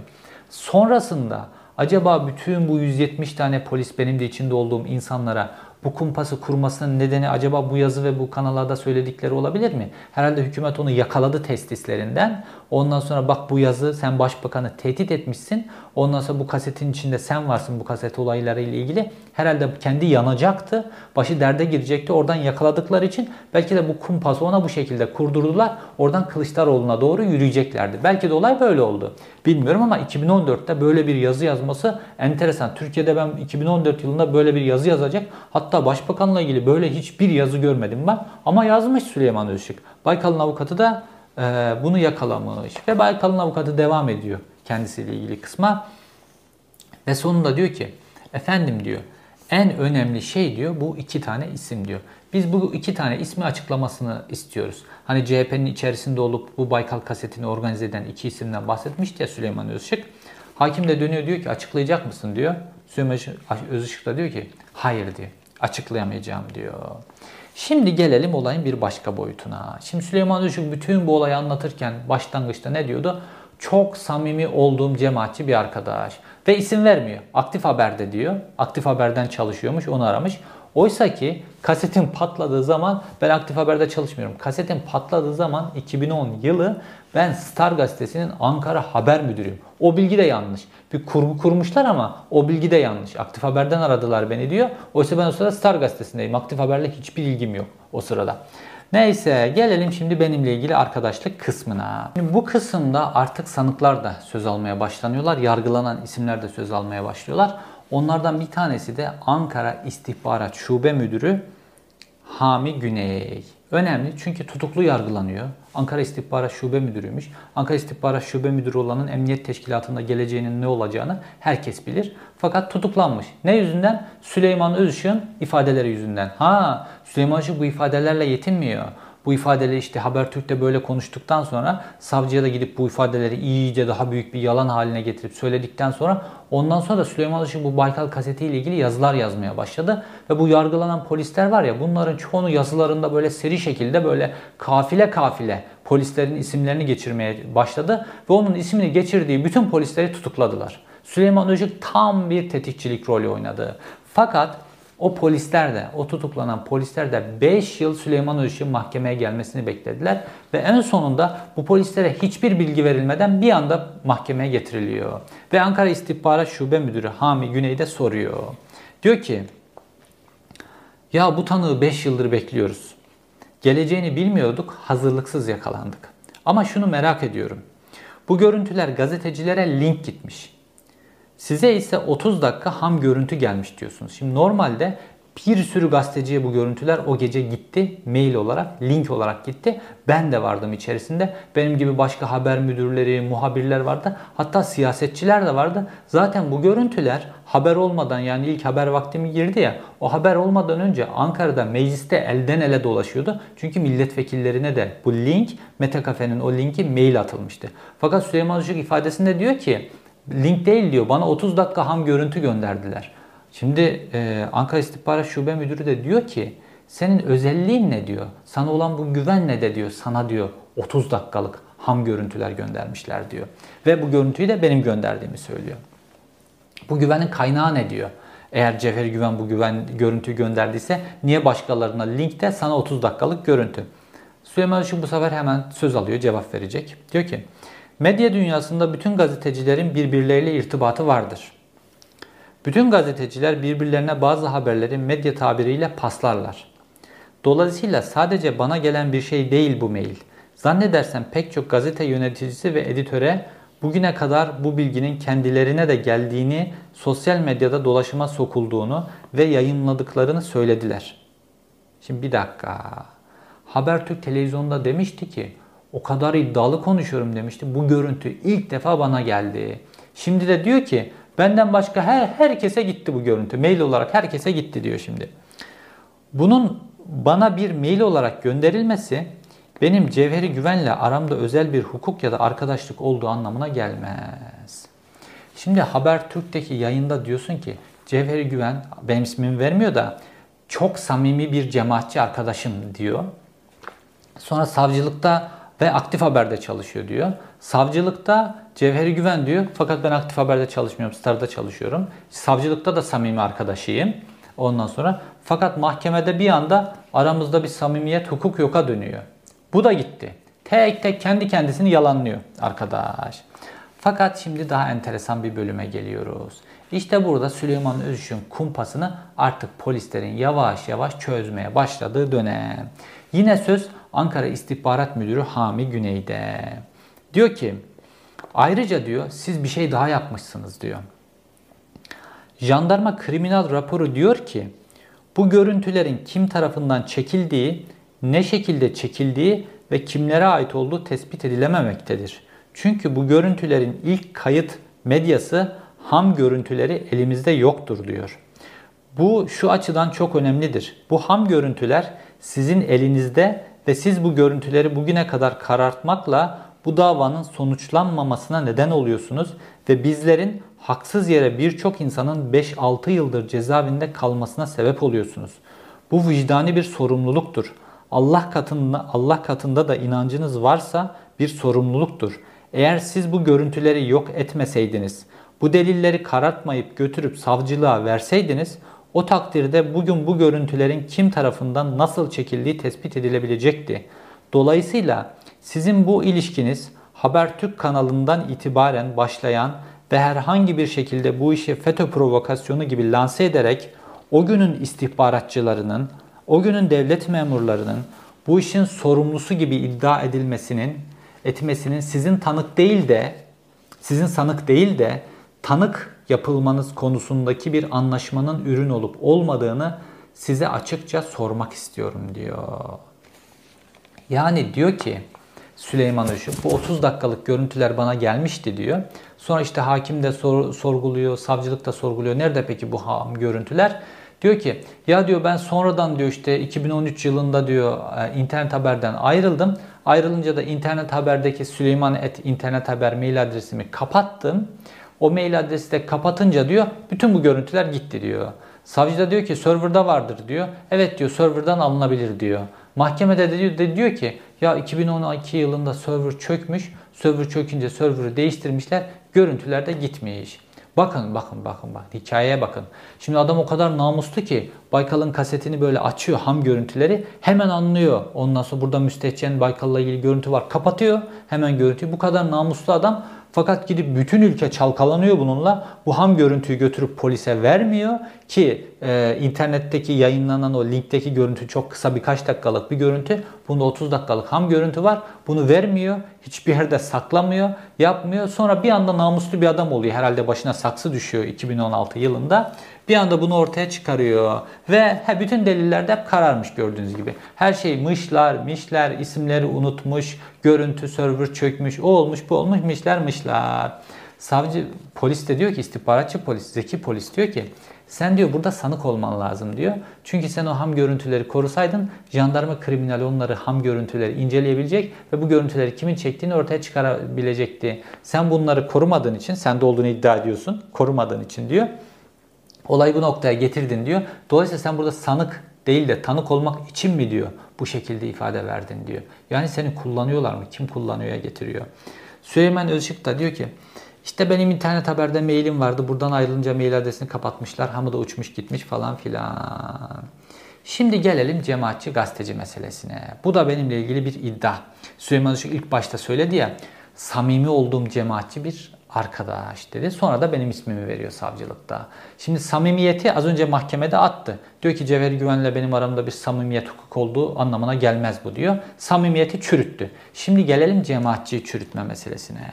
Sonrasında acaba bütün bu 170 tane polis, benim de içinde olduğum insanlara bu kumpası kurmasının nedeni acaba bu yazı ve bu kanallarda söyledikleri olabilir mi? Herhalde hükümet onu yakaladı testislerinden. Ondan sonra bak bu yazı, sen başbakanı tehdit etmişsin. Ondan sonra bu kasetin içinde sen varsın, bu kaset olaylarıyla ilgili. Herhalde kendi yanacaktı. Başı derde girecekti. Oradan yakaladıkları için belki de bu kumpası ona bu şekilde kurdurdular. Oradan Kılıçdaroğlu'na doğru yürüyeceklerdi. Belki de olay böyle oldu. Bilmiyorum ama 2014'te böyle bir yazı yazması enteresan. Türkiye'de ben 2014 yılında böyle bir yazı yazacak, hatta başbakanla ilgili böyle hiçbir yazı görmedim ben. Ama yazmış Süleyman Özçık. Baykal'ın avukatı da bunu yakalamış. Ve Baykal'ın avukatı devam ediyor kendisiyle ilgili kısma. Ve sonunda diyor ki, efendim diyor, en önemli şey diyor bu iki tane isim diyor. Biz bu iki tane ismi açıklamasını istiyoruz. Hani CHP'nin içerisinde olup bu Baykal kasetini organize eden iki isimden bahsetmişti ya Süleyman Özçık. Hakim de dönüyor diyor ki açıklayacak mısın diyor. Süleyman Özçık da diyor ki hayır diyor. Açıklayamayacağım diyor. Şimdi gelelim olayın bir başka boyutuna. Şimdi Süleyman Özçık bütün bu olayı anlatırken başlangıçta ne diyordu? Çok samimi olduğum cemaatçi bir arkadaş. Ve isim vermiyor. Aktif Haber'de diyor. Aktif Haber'den çalışıyormuş, onu aramış. Oysa ki kasetin patladığı zaman ben Aktif Haber'de çalışmıyorum. Kasetin patladığı zaman 2010 yılı ben Star Gazetesi'nin Ankara Haber Müdürüyüm. O bilgi de yanlış. Bir kurgu kurmuşlar ama o bilgi de yanlış. Aktif Haber'den aradılar beni diyor. Oysa ben o sırada Star Gazetesi'ndeyim. Aktif Haber'le hiçbir ilgim yok o sırada. Neyse gelelim şimdi benimle ilgili arkadaşlık kısmına. Şimdi bu kısımda artık sanıklar da söz almaya başlanıyorlar. Yargılanan isimler de söz almaya başlıyorlar. Onlardan bir tanesi de Ankara İstihbarat Şube Müdürü Hami Güney. Önemli çünkü tutuklu yargılanıyor. Ankara İstihbarat Şube Müdürüymüş. Ankara İstihbarat Şube Müdürü olanın Emniyet Teşkilatı'nda geleceğinin ne olacağını herkes bilir. Fakat tutuklanmış. Ne yüzünden? Süleyman Özçık'ın ifadeleri yüzünden. Ha, Süleyman Özçık bu ifadelerle yetinmiyor. Bu ifadeleri işte Habertürk'te böyle konuştuktan sonra savcıya da gidip bu ifadeleri iyice daha büyük bir yalan haline getirip söyledikten sonra ondan sonra da Süleyman Özçık bu Baykal kasetiyle ilgili yazılar yazmaya başladı. Ve bu yargılanan polisler var ya, bunların çoğunu yazılarında böyle seri şekilde böyle kafile kafile polislerin isimlerini geçirmeye başladı. Ve onun ismini geçirdiği bütün polisleri tutukladılar. Süleyman Özçık tam bir tetikçilik rolü oynadı. Fakat o polisler de, o tutuklanan polisler de 5 yıl Süleyman Özçık'ın mahkemeye gelmesini beklediler. Ve en sonunda bu polislere hiçbir bilgi verilmeden bir anda mahkemeye getiriliyor. Ve Ankara İstihbarat Şube Müdürü Hami Güney de soruyor. Diyor ki, ya bu tanığı 5 yıldır bekliyoruz. Geleceğini bilmiyorduk, hazırlıksız yakalandık. Ama şunu merak ediyorum. Bu görüntüler gazetecilere link gitmiş. Size ise 30 dakika ham görüntü gelmiş diyorsunuz. Şimdi normalde bir sürü gazeteciye bu görüntüler o gece gitti. Mail olarak, link olarak gitti. Ben de vardım içerisinde. Benim gibi başka haber müdürleri, muhabirler vardı. Hatta siyasetçiler de vardı. Zaten bu görüntüler haber olmadan, yani ilk haber vaktimi girdi ya, o haber olmadan önce Ankara'da mecliste elden ele dolaşıyordu. Çünkü milletvekillerine de bu link, Mete Cafe'nin o linki mail atılmıştı. Fakat Süleyman Özçık ifadesinde diyor ki, link değil diyor. Bana 30 dakika ham görüntü gönderdiler. Şimdi Ankara İstihbarat Şube Müdürü de diyor ki Senin özelliğin ne diyor? Sana olan bu güven ne de diyor? Sana diyor 30 dakikalık ham görüntüler göndermişler diyor. Ve bu görüntüyü de benim gönderdiğimi söylüyor. Bu güvenin kaynağı ne diyor? Eğer Cevheri Güven bu görüntüyü gönderdiyse niye başkalarına linkte sana 30 dakikalık görüntü? Süleyman Özçık bu sefer hemen söz alıyor, cevap verecek. Diyor ki, medya dünyasında bütün gazetecilerin birbirleriyle irtibatı vardır. Bütün gazeteciler birbirlerine bazı haberleri medya tabiriyle paslarlar. Dolayısıyla sadece bana gelen bir şey değil bu mail. Zannedersem pek çok gazete yöneticisi ve editöre bugüne kadar bu bilginin kendilerine de geldiğini, sosyal medyada dolaşıma sokulduğunu ve yayınladıklarını söylediler. Şimdi bir dakika. Habertürk televizyonda demişti ki, o kadar iddialı konuşuyorum demişti. Bu görüntü ilk defa bana geldi. Şimdi de diyor ki, benden başka herkese gitti bu görüntü. Mail olarak herkese gitti diyor şimdi. Bunun bana bir mail olarak gönderilmesi benim Cevheri Güven'le aramda özel bir hukuk ya da arkadaşlık olduğu anlamına gelmez. Şimdi Habertürk'teki yayında diyorsun ki Cevheri Güven, benim ismimi vermiyor da çok samimi bir cemaatçi arkadaşım diyor. Sonra savcılıkta ve Aktif Haber'de çalışıyor diyor. Savcılıkta Cevheri Güven diyor. Fakat ben Aktif Haber'de çalışmıyorum. Star'da çalışıyorum. Savcılıkta da samimi arkadaşıyım. Ondan sonra. Fakat mahkemede bir anda aramızda bir samimiyet, hukuk yoka dönüyor. Bu da gitti. Tek tek kendi kendisini yalanlıyor arkadaş. Fakat şimdi daha enteresan bir bölüme geliyoruz. İşte burada Süleyman Özçık'ın kumpasını artık polislerin yavaş yavaş çözmeye başladığı dönem. Yine söz Ankara İstihbarat Müdürü Hami Güney'de. Diyor ki, ayrıca diyor siz bir şey daha yapmışsınız diyor. Jandarma kriminal raporu diyor ki, bu görüntülerin kim tarafından çekildiği, ne şekilde çekildiği ve kimlere ait olduğu tespit edilememektedir. Çünkü bu görüntülerin ilk kayıt medyası ham görüntüleri elimizde yoktur diyor. Bu şu açıdan çok önemlidir. Bu ham görüntüler sizin elinizde ve siz bu görüntüleri bugüne kadar karartmakla bu davanın sonuçlanmamasına neden oluyorsunuz ve bizlerin haksız yere birçok insanın 5-6 yıldır cezaevinde kalmasına sebep oluyorsunuz. Bu vicdani bir sorumluluktur. Allah katında da inancınız varsa bir sorumluluktur. Eğer siz bu görüntüleri yok etmeseydiniz, bu delilleri karartmayıp götürüp savcılığa verseydiniz, o takdirde bugün bu görüntülerin kim tarafından nasıl çekildiği tespit edilebilecekti. Dolayısıyla sizin bu ilişkiniz Habertürk kanalından itibaren başlayan ve herhangi bir şekilde bu işi FETÖ provokasyonu gibi lanse ederek o günün istihbaratçılarının, o günün devlet memurlarının bu işin sorumlusu gibi iddia etmesinin sizin sanık değil de tanık yapılmanız konusundaki bir anlaşmanın ürün olup olmadığını size açıkça sormak istiyorum diyor. Yani diyor ki Süleyman Özçık, bu 30 dakikalık görüntüler bana gelmişti diyor. Sonra işte hakim de sorguluyor, savcılık da sorguluyor. Nerede peki bu ham görüntüler? Diyor ki ya diyor ben sonradan diyor işte 2013 yılında diyor internet haberden ayrıldım. Ayrılınca da internet haberdeki Süleyman@internethaber mail adresimi kapattım. O mail adresi de kapatınca diyor bütün bu görüntüler gitti diyor. Savcı da diyor ki serverda vardır diyor. Evet diyor serverdan alınabilir diyor. Mahkemede de diyor ki ya 2012 yılında server çökmüş. Server çökünce server'ı değiştirmişler. Görüntüler de gitmiş. Bakın. Hikayeye bakın. Şimdi adam o kadar namuslu ki Baykal'ın kasetini böyle açıyor ham görüntüleri. Hemen anlıyor. Ondan sonra burada müstehcen Baykal'la ilgili görüntü var. Kapatıyor. Hemen görüntüyü. Bu kadar namuslu adam. Fakat gidip bütün ülke çalkalanıyor bununla. Bu ham görüntüyü götürüp polise vermiyor. Ki internetteki yayınlanan o linkteki görüntü çok kısa birkaç dakikalık bir görüntü. Bunda 30 dakikalık ham görüntü var. Bunu vermiyor. Hiçbir yerde saklamıyor. Yapmıyor. Sonra bir anda namuslu bir adam oluyor. Herhalde başına saksı düşüyor 2016 yılında. Bir anda bunu ortaya çıkarıyor. Ve bütün deliller de hep kararmış gördüğünüz gibi. Her şey mişler, isimleri unutmuş, görüntü, server çökmüş, o olmuş, bu olmuş, mişler. Savcı, polis de diyor ki, istihbaratçı polis, zeki polis diyor ki, sen diyor burada sanık olman lazım diyor. Çünkü sen o ham görüntüleri korusaydın, jandarma kriminal onları ham görüntüleri inceleyebilecek ve bu görüntüleri kimin çektiğini ortaya çıkarabilecekti. Sen bunları korumadığın için, sen de olduğunu iddia ediyorsun, korumadığın için diyor. Olayı bu noktaya getirdin diyor. Dolayısıyla sen burada sanık değil de tanık olmak için mi diyor bu şekilde ifade verdin diyor. Yani seni kullanıyorlar mı? Kim kullanıyorya getiriyor. Süleyman Özçık da diyor ki işte benim internet haberde mailim vardı. Buradan ayrılınca mail adresini kapatmışlar. Hamı da uçmuş gitmiş falan filan. Şimdi gelelim cemaatçi gazeteci meselesine. Bu da benimle ilgili bir iddia. Süleyman Özçık ilk başta söyledi ya, samimi olduğum cemaatçi bir arkadaş dedi. Sonra da benim ismimi veriyor savcılıkta. Şimdi samimiyeti az önce mahkemede attı. Diyor ki Cevheri Güven'le benim aramda bir samimiyet hukuku olduğu anlamına gelmez bu diyor. Samimiyeti çürüttü. Şimdi gelelim cemaatçi çürütme meselesine.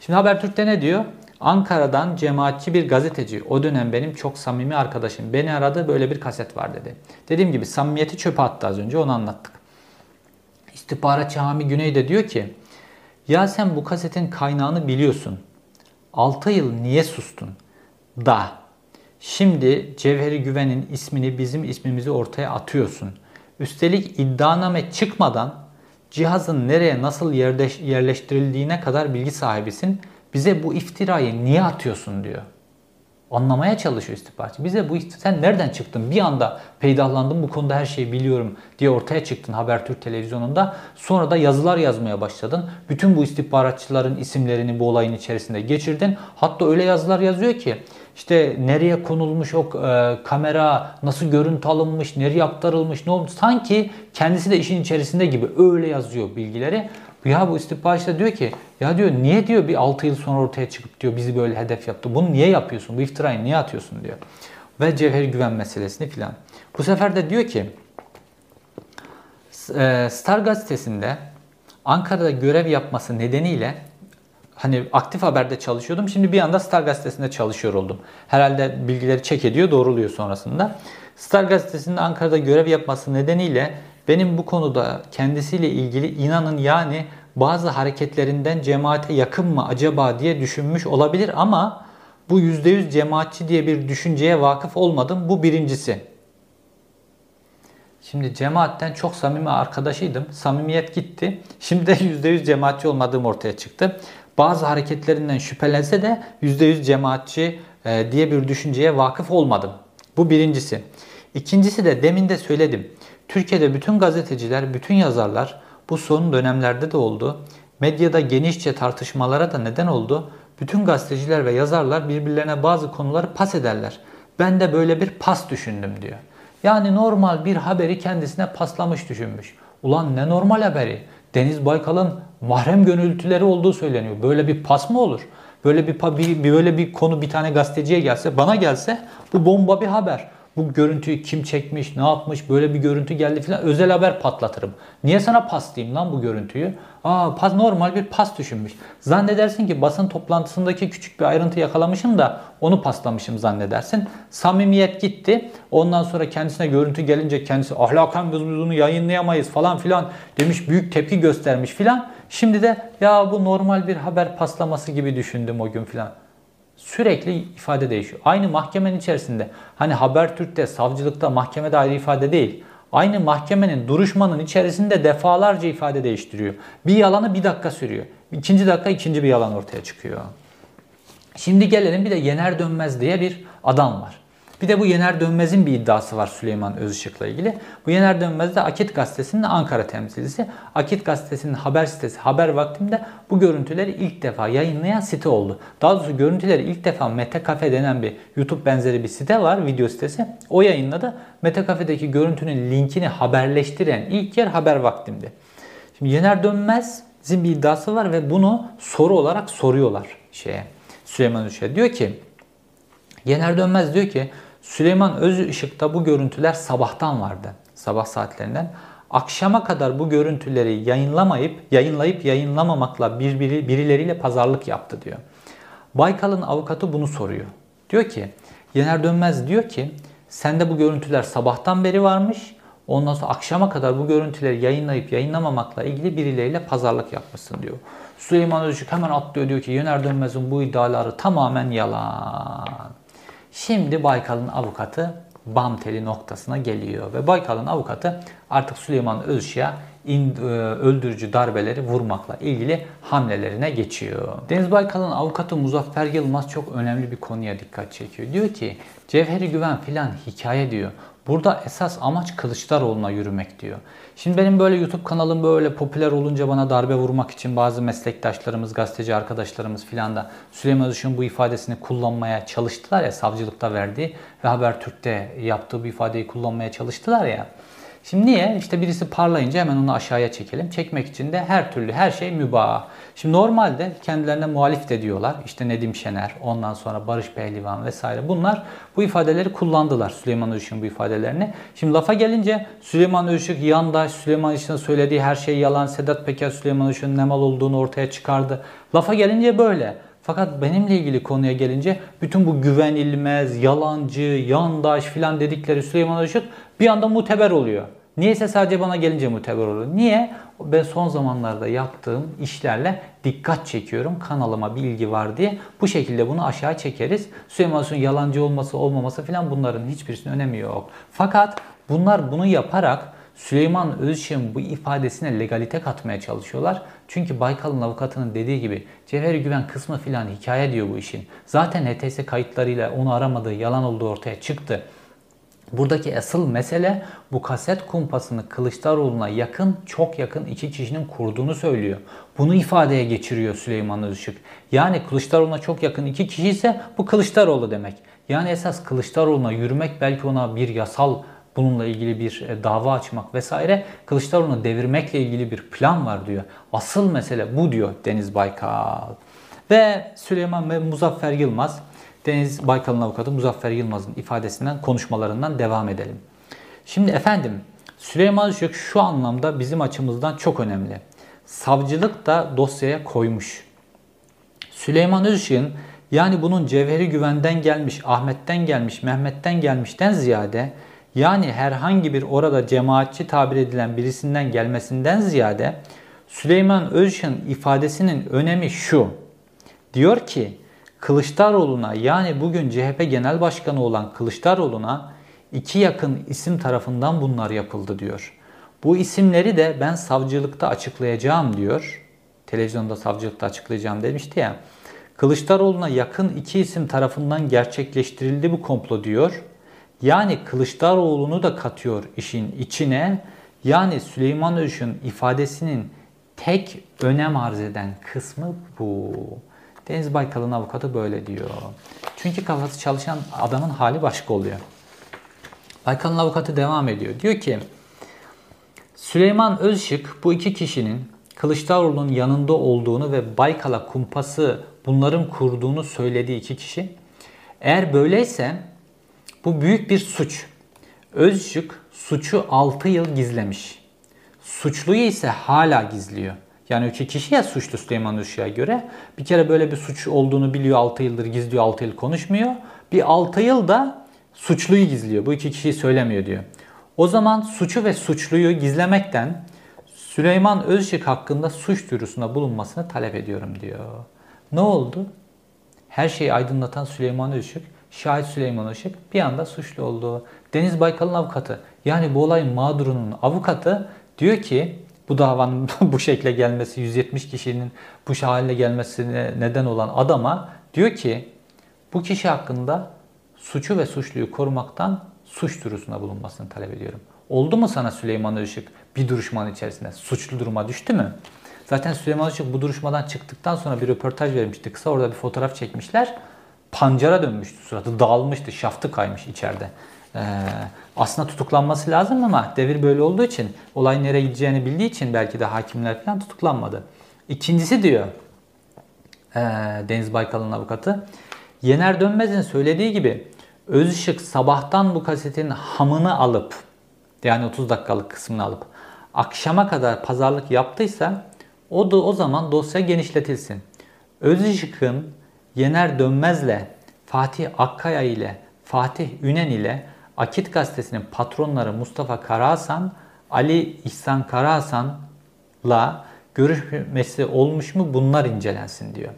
Şimdi Habertürk'te ne diyor? Ankara'dan cemaatçi bir gazeteci, o dönem benim çok samimi arkadaşım, beni aradı, böyle bir kaset var dedi. Dediğim gibi samimiyeti çöpe attı, az önce onu anlattık. İstihbaratçı Hami Güney de diyor ki ya sen bu kasetin kaynağını biliyorsun. 6 yıl niye sustun? Da. Şimdi Cevheri Güven'in ismini, bizim ismimizi ortaya atıyorsun. Üstelik iddianame çıkmadan cihazın nereye nasıl yerleştirildiğine kadar bilgi sahibisin. Bize bu iftirayı niye atıyorsun diyor. Anlamaya çalışıyor istihbaratçı. Bize bu sen nereden çıktın? Bir anda peydahlandım, bu konuda her şeyi biliyorum diye ortaya çıktın Habertürk televizyonunda. Sonra da yazılar yazmaya başladın. Bütün bu istihbaratçıların isimlerini bu olayın içerisinde geçirdin. Hatta öyle yazılar yazıyor ki işte nereye konulmuş o kamera, nasıl görüntü alınmış, nereye aktarılmış, ne olmuş. Sanki kendisi de işin içerisinde gibi öyle yazıyor bilgileri. Ya bu istihbaratçı da diyor ki ya diyor niye diyor bir 6 yıl sonra ortaya çıkıp diyor bizi böyle hedef yaptı. Bunu niye yapıyorsun? Bu iftirayı niye atıyorsun diyor. Ve Cevheri Güven meselesini filan. Bu sefer de diyor ki Star Gazetesi'nde Ankara'da görev yapması nedeniyle hani Aktif Haber'de çalışıyordum. Şimdi bir anda Star Gazetesi'nde çalışıyor oldum. Herhalde bilgileri check ediyor, doğruluyor sonrasında. Star Gazetesi'nde Ankara'da görev yapması nedeniyle benim bu konuda kendisiyle ilgili inanın yani bazı hareketlerinden cemaate yakın mı acaba diye düşünmüş olabilir ama bu %100 cemaatçi diye bir düşünceye vakıf olmadım. Bu birincisi. Şimdi cemaatten çok samimi arkadaşıydım. Samimiyet gitti. Şimdi de %100 cemaatçi olmadığım ortaya çıktı. Bazı hareketlerinden şüphelense de %100 cemaatçi diye bir düşünceye vakıf olmadım. Bu birincisi. İkincisi de demin de söyledim. Türkiye'de bütün gazeteciler, bütün yazarlar bu son dönemlerde de oldu. Medyada genişçe tartışmalara da neden oldu. Bütün gazeteciler ve yazarlar birbirlerine bazı konuları pas ederler. Ben de böyle bir pas düşündüm diyor. Yani normal bir haberi kendisine paslamış düşünmüş. Ulan ne normal haberi? Deniz Baykal'ın mahrem gönültüleri olduğu söyleniyor. Böyle bir pas mı olur? Böyle bir konu bir tane gazeteciye gelse, bana gelse bu bomba bir haber. Bu görüntüyü kim çekmiş, ne yapmış, böyle bir görüntü geldi filan. Özel haber patlatırım. Niye sana pas diyeyim lan bu görüntüyü? Normal bir pas düşünmüş. Zannedersin ki basın toplantısındaki küçük bir ayrıntı yakalamışım da onu paslamışım zannedersin. Samimiyet gitti. Ondan sonra kendisine görüntü gelince kendisi ahlaken bunu yayınlayamayız falan filan demiş. Büyük tepki göstermiş filan. Şimdi de ya bu normal bir haber paslaması gibi düşündüm o gün filan. Sürekli ifade değişiyor. Aynı mahkemenin içerisinde hani Habertürk'te, savcılıkta, mahkemede ayrı ifade değil. Aynı mahkemenin, duruşmanın içerisinde defalarca ifade değiştiriyor. Bir yalanı bir dakika sürüyor. İkinci dakika ikinci bir yalan ortaya çıkıyor. Şimdi gelelim bir de Yener Dönmez diye bir adam var. Bir de bu Yener Dönmez'in bir iddiası var Süleyman Özışık'la ilgili. Bu Yener Dönmez de Akit Gazetesi'nin Ankara temsilcisi. Akit Gazetesi'nin haber sitesi Haber Vakti'nde bu görüntüleri ilk defa yayınlayan site oldu. Daha doğrusu görüntüleri ilk defa Mete Cafe denen bir YouTube benzeri bir site var, video sitesi. O yayınladı. Mete Cafe'deki görüntünün linkini haberleştiren ilk yer Haber Vakti'ndi. Şimdi Yener Dönmez'in bir iddiası var ve bunu soru olarak soruyorlar Süleyman Özışık'a. Diyor ki Yener Dönmez diyor ki Süleyman Özışık'ta bu görüntüler sabahtan vardı. Sabah saatlerinden. Akşama kadar bu görüntüleri yayınlayıp yayınlamamakla birileriyle pazarlık yaptı diyor. Baykal'ın avukatı bunu soruyor. Diyor ki Yener Dönmez diyor ki sende bu görüntüler sabahtan beri varmış. Ondan sonra akşama kadar bu görüntüleri yayınlayıp yayınlamamakla ilgili birileriyle pazarlık yapmışsın diyor. Süleyman Özçık hemen atlıyor diyor ki Yener Dönmez'in bu iddiaları tamamen yalan. Şimdi Baykal'ın avukatı bam teli noktasına geliyor ve Baykal'ın avukatı artık Süleyman Özçık'a öldürücü darbeleri vurmakla ilgili hamlelerine geçiyor. Deniz Baykal'ın avukatı Muzaffer Yılmaz çok önemli bir konuya dikkat çekiyor. Diyor ki Cevheri Güven filan hikaye diyor. Burada esas amaç Kılıçdaroğlu'na yürümek diyor. Şimdi benim böyle YouTube kanalım böyle popüler olunca bana darbe vurmak için bazı meslektaşlarımız, gazeteci arkadaşlarımız filan da Süleyman Özçık'ın bu ifadesini kullanmaya çalıştılar ya, savcılıkta verdiği ve Habertürk'te yaptığı bu ifadeyi kullanmaya çalıştılar ya. Şimdi niye? İşte birisi parlayınca hemen onu aşağıya çekelim. Çekmek için de her türlü her şey mübah. Şimdi normalde kendilerine muhalif de diyorlar. İşte Nedim Şener, ondan sonra Barış Pehlivan vesaire, bunlar bu ifadeleri kullandılar. Süleyman Özçık'ın bu ifadelerini. Şimdi lafa gelince Süleyman Özçık yandaş, Süleyman Özçık'ın söylediği her şey yalan, Sedat Peker Süleyman Özçık'ın ne mal olduğunu ortaya çıkardı. Lafa gelince böyle. Fakat benimle ilgili konuya gelince bütün bu güvenilmez, yalancı, yandaş filan dedikleri Süleyman Özçık bir anda muteber oluyor. Niyeyse sadece bana gelince muteber oluyor. Niye? Ben son zamanlarda yaptığım işlerle dikkat çekiyorum. Kanalıma bilgi var diye. Bu şekilde bunu aşağı çekeriz. Süleyman Özçık'ın yalancı olması olmaması filan bunların hiçbirisinin önemi yok. Fakat bunlar bunu yaparak Süleyman Özçık'ın bu ifadesine legalite katmaya çalışıyorlar. Çünkü Baykal'ın avukatının dediği gibi Cevheri Güven kısmı filan hikaye diyor bu işin. Zaten HTS kayıtlarıyla onu aramadığı, yalan olduğu ortaya çıktı. Buradaki asıl mesele bu kaset kumpasını Kılıçdaroğlu'na yakın, çok yakın iki kişinin kurduğunu söylüyor. Bunu ifadeye geçiriyor Süleyman Özçık. Yani Kılıçdaroğlu'na çok yakın iki kişi ise bu Kılıçdaroğlu demek. Yani esas Kılıçdaroğlu'na yürümek, belki ona bir yasal, bununla ilgili bir dava açmak vesaire, Kılıçdaroğlu'nu devirmekle ilgili bir plan var diyor. Asıl mesele bu diyor Deniz Baykal. Ve Süleyman ve Muzaffer Yılmaz, Deniz Baykal'ın avukatı Muzaffer Yılmaz'ın ifadesinden, konuşmalarından devam edelim. Şimdi efendim, Süleyman Özçık şu anlamda bizim açımızdan çok önemli. Savcılık da dosyaya koymuş. Süleyman Özçık'ın, yani bunun Cevheri Güven'den gelmiş, Ahmet'ten gelmiş, Mehmet'ten gelmişten ziyade, yani herhangi bir orada cemaatçi tabir edilen birisinden gelmesinden ziyade Süleyman Özçık'ın ifadesinin önemi şu. Diyor ki Kılıçdaroğlu'na, yani bugün CHP Genel Başkanı olan Kılıçdaroğlu'na iki yakın isim tarafından bunlar yapıldı diyor. Bu isimleri de ben savcılıkta açıklayacağım diyor. Televizyonda savcılıkta açıklayacağım demişti ya. Kılıçdaroğlu'na yakın iki isim tarafından gerçekleştirildi bu komplo diyor. Yani Kılıçdaroğlu'nu da katıyor işin içine. Yani Süleyman Özçık'ın ifadesinin tek önem arz eden kısmı bu. Deniz Baykal'ın avukatı böyle diyor. Çünkü kafası çalışan adamın hali başka oluyor. Baykal'ın avukatı devam ediyor. Diyor ki Süleyman Özçık bu iki kişinin Kılıçdaroğlu'nun yanında olduğunu ve Baykal'a kumpası bunların kurduğunu söylediği iki kişi. Eğer böyleyse bu büyük bir suç. Özçık suçu 6 yıl gizlemiş. Suçluyu ise hala gizliyor. Yani iki kişi ya suçlu Süleyman Özçık'a göre. Bir kere böyle bir suç olduğunu biliyor, 6 yıldır gizliyor, 6 yıl konuşmuyor. Bir 6 yıl da suçluyu gizliyor. Bu iki kişiyi söylemiyor diyor. O zaman suçu ve suçluyu gizlemekten Süleyman Özçık hakkında suç duyurusunda bulunmasını talep ediyorum diyor. Ne oldu? Her şeyi aydınlatan Süleyman Özçık, şahit Süleyman Özçık bir anda suçlu oldu. Deniz Baykal'ın avukatı, yani bu olayın mağdurunun avukatı diyor ki bu davanın bu şekle gelmesi, 170 kişinin bu haline gelmesine neden olan adama diyor ki bu kişi hakkında suçu ve suçluyu korumaktan suç duyurusunda bulunmasını talep ediyorum. Oldu mu sana Süleyman Özçık bir duruşmanın içerisinde? Suçlu duruma düştü mü? Zaten Süleyman Özçık bu duruşmadan çıktıktan sonra bir röportaj vermişti. Kısa, orada bir fotoğraf çekmişler. Pancara dönmüştü suratı, dağılmıştı, şaftı kaymış içeride. Aslında tutuklanması lazım ama devir böyle olduğu için, olay nereye gideceğini bildiği için belki de hakimler falan tutuklanmadı. İkincisi diyor Deniz Baykal'ın avukatı, Yener Dönmez'in söylediği gibi Özışık sabahtan bu kasetin hamını alıp, yani 30 dakikalık kısmını alıp akşama kadar pazarlık yaptıysa o zaman dosya genişletilsin. Özışık'ın Yener Dönmez'le, Fatih Akkaya ile, Fatih Ünen ile, Akit gazetesinin patronları Mustafa Karahasan, Ali İhsan Karahasan'la görüşmesi olmuş mu, bunlar incelensin diyor.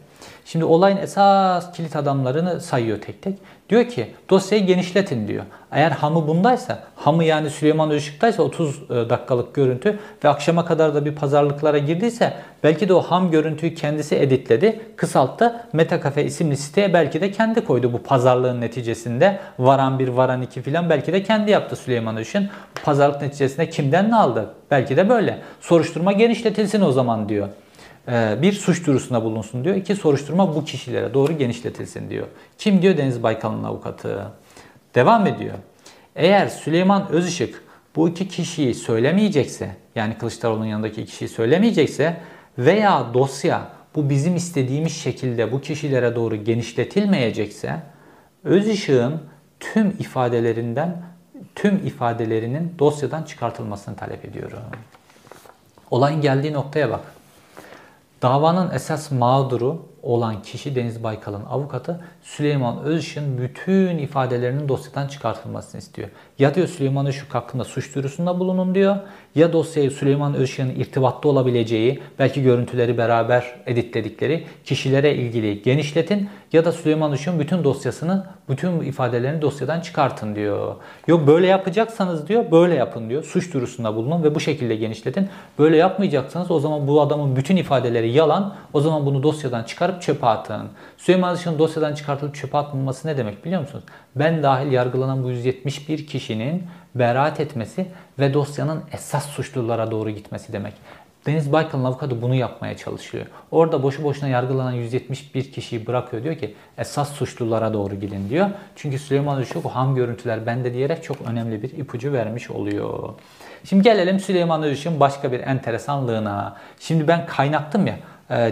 Şimdi olayın esas kilit adamlarını sayıyor tek tek. Diyor ki dosyayı genişletin diyor. Eğer Hamı bundaysa, Hamı yani Süleyman Özçık'taysa 30 dakikalık görüntü ve akşama kadar da bir pazarlıklara girdiyse belki de o Ham görüntüyü kendisi editledi, kısalttı. Mete Cafe isimli siteye belki de kendi koydu bu pazarlığın neticesinde. Varan 1, varan 2 filan belki de kendi yaptı Süleyman Özçık'ın. Pazarlık neticesinde kimden ne aldı? Belki de böyle. Soruşturma genişletilsin o zaman diyor. Bir, suç duyurusunda bulunsun diyor. İki, soruşturma bu kişilere doğru genişletilsin diyor. Kim diyor? Deniz Baykal'ın avukatı. Devam ediyor. Eğer Süleyman Özışık bu iki kişiyi söylemeyecekse, yani Kılıçdaroğlu'nun yanındaki kişiyi söylemeyecekse veya dosya bu bizim istediğimiz şekilde bu kişilere doğru genişletilmeyecekse Özışık'ın tüm ifadelerinin dosyadan çıkartılmasını talep ediyorum. Olayın geldiği noktaya bak. Davanın esas mağduru olan kişi Deniz Baykal'ın avukatı Süleyman Özışık'ın bütün ifadelerinin dosyadan çıkartılmasını istiyor. Ya diyor Süleyman Özışık hakkında suç duyurusunda bulunun diyor. Ya dosyayı Süleyman Özışık'ın irtibatta olabileceği, belki görüntüleri beraber editledikleri kişilere ilgili genişletin. Ya da Süleyman Özışık'ın bütün dosyasını, bütün ifadelerini dosyadan çıkartın diyor. Yok böyle yapacaksanız diyor, böyle yapın diyor. Suç duyurusunda bulunun ve bu şekilde genişletin. Böyle yapmayacaksanız o zaman bu adamın bütün ifadeleri yalan. O zaman bunu dosyadan çıkarıp çöpe atın. Süleyman Özışık'ın dosyadan çıkartılıp çöpe atılması ne demek biliyor musunuz? Ben dahil yargılanan bu 171 kişinin beraat etmesi ve dosyanın esas suçlulara doğru gitmesi demek. Deniz Baykal'ın avukatı bunu yapmaya çalışıyor. Orada boşu boşuna yargılanan 171 kişiyi bırakıyor. Diyor ki esas suçlulara doğru gidin diyor. Çünkü Süleyman Özışık o ham görüntüler bende diyerek çok önemli bir ipucu vermiş oluyor. Şimdi gelelim Süleyman Özışık'ın başka bir enteresanlığına. Şimdi ben kaynaktım ya.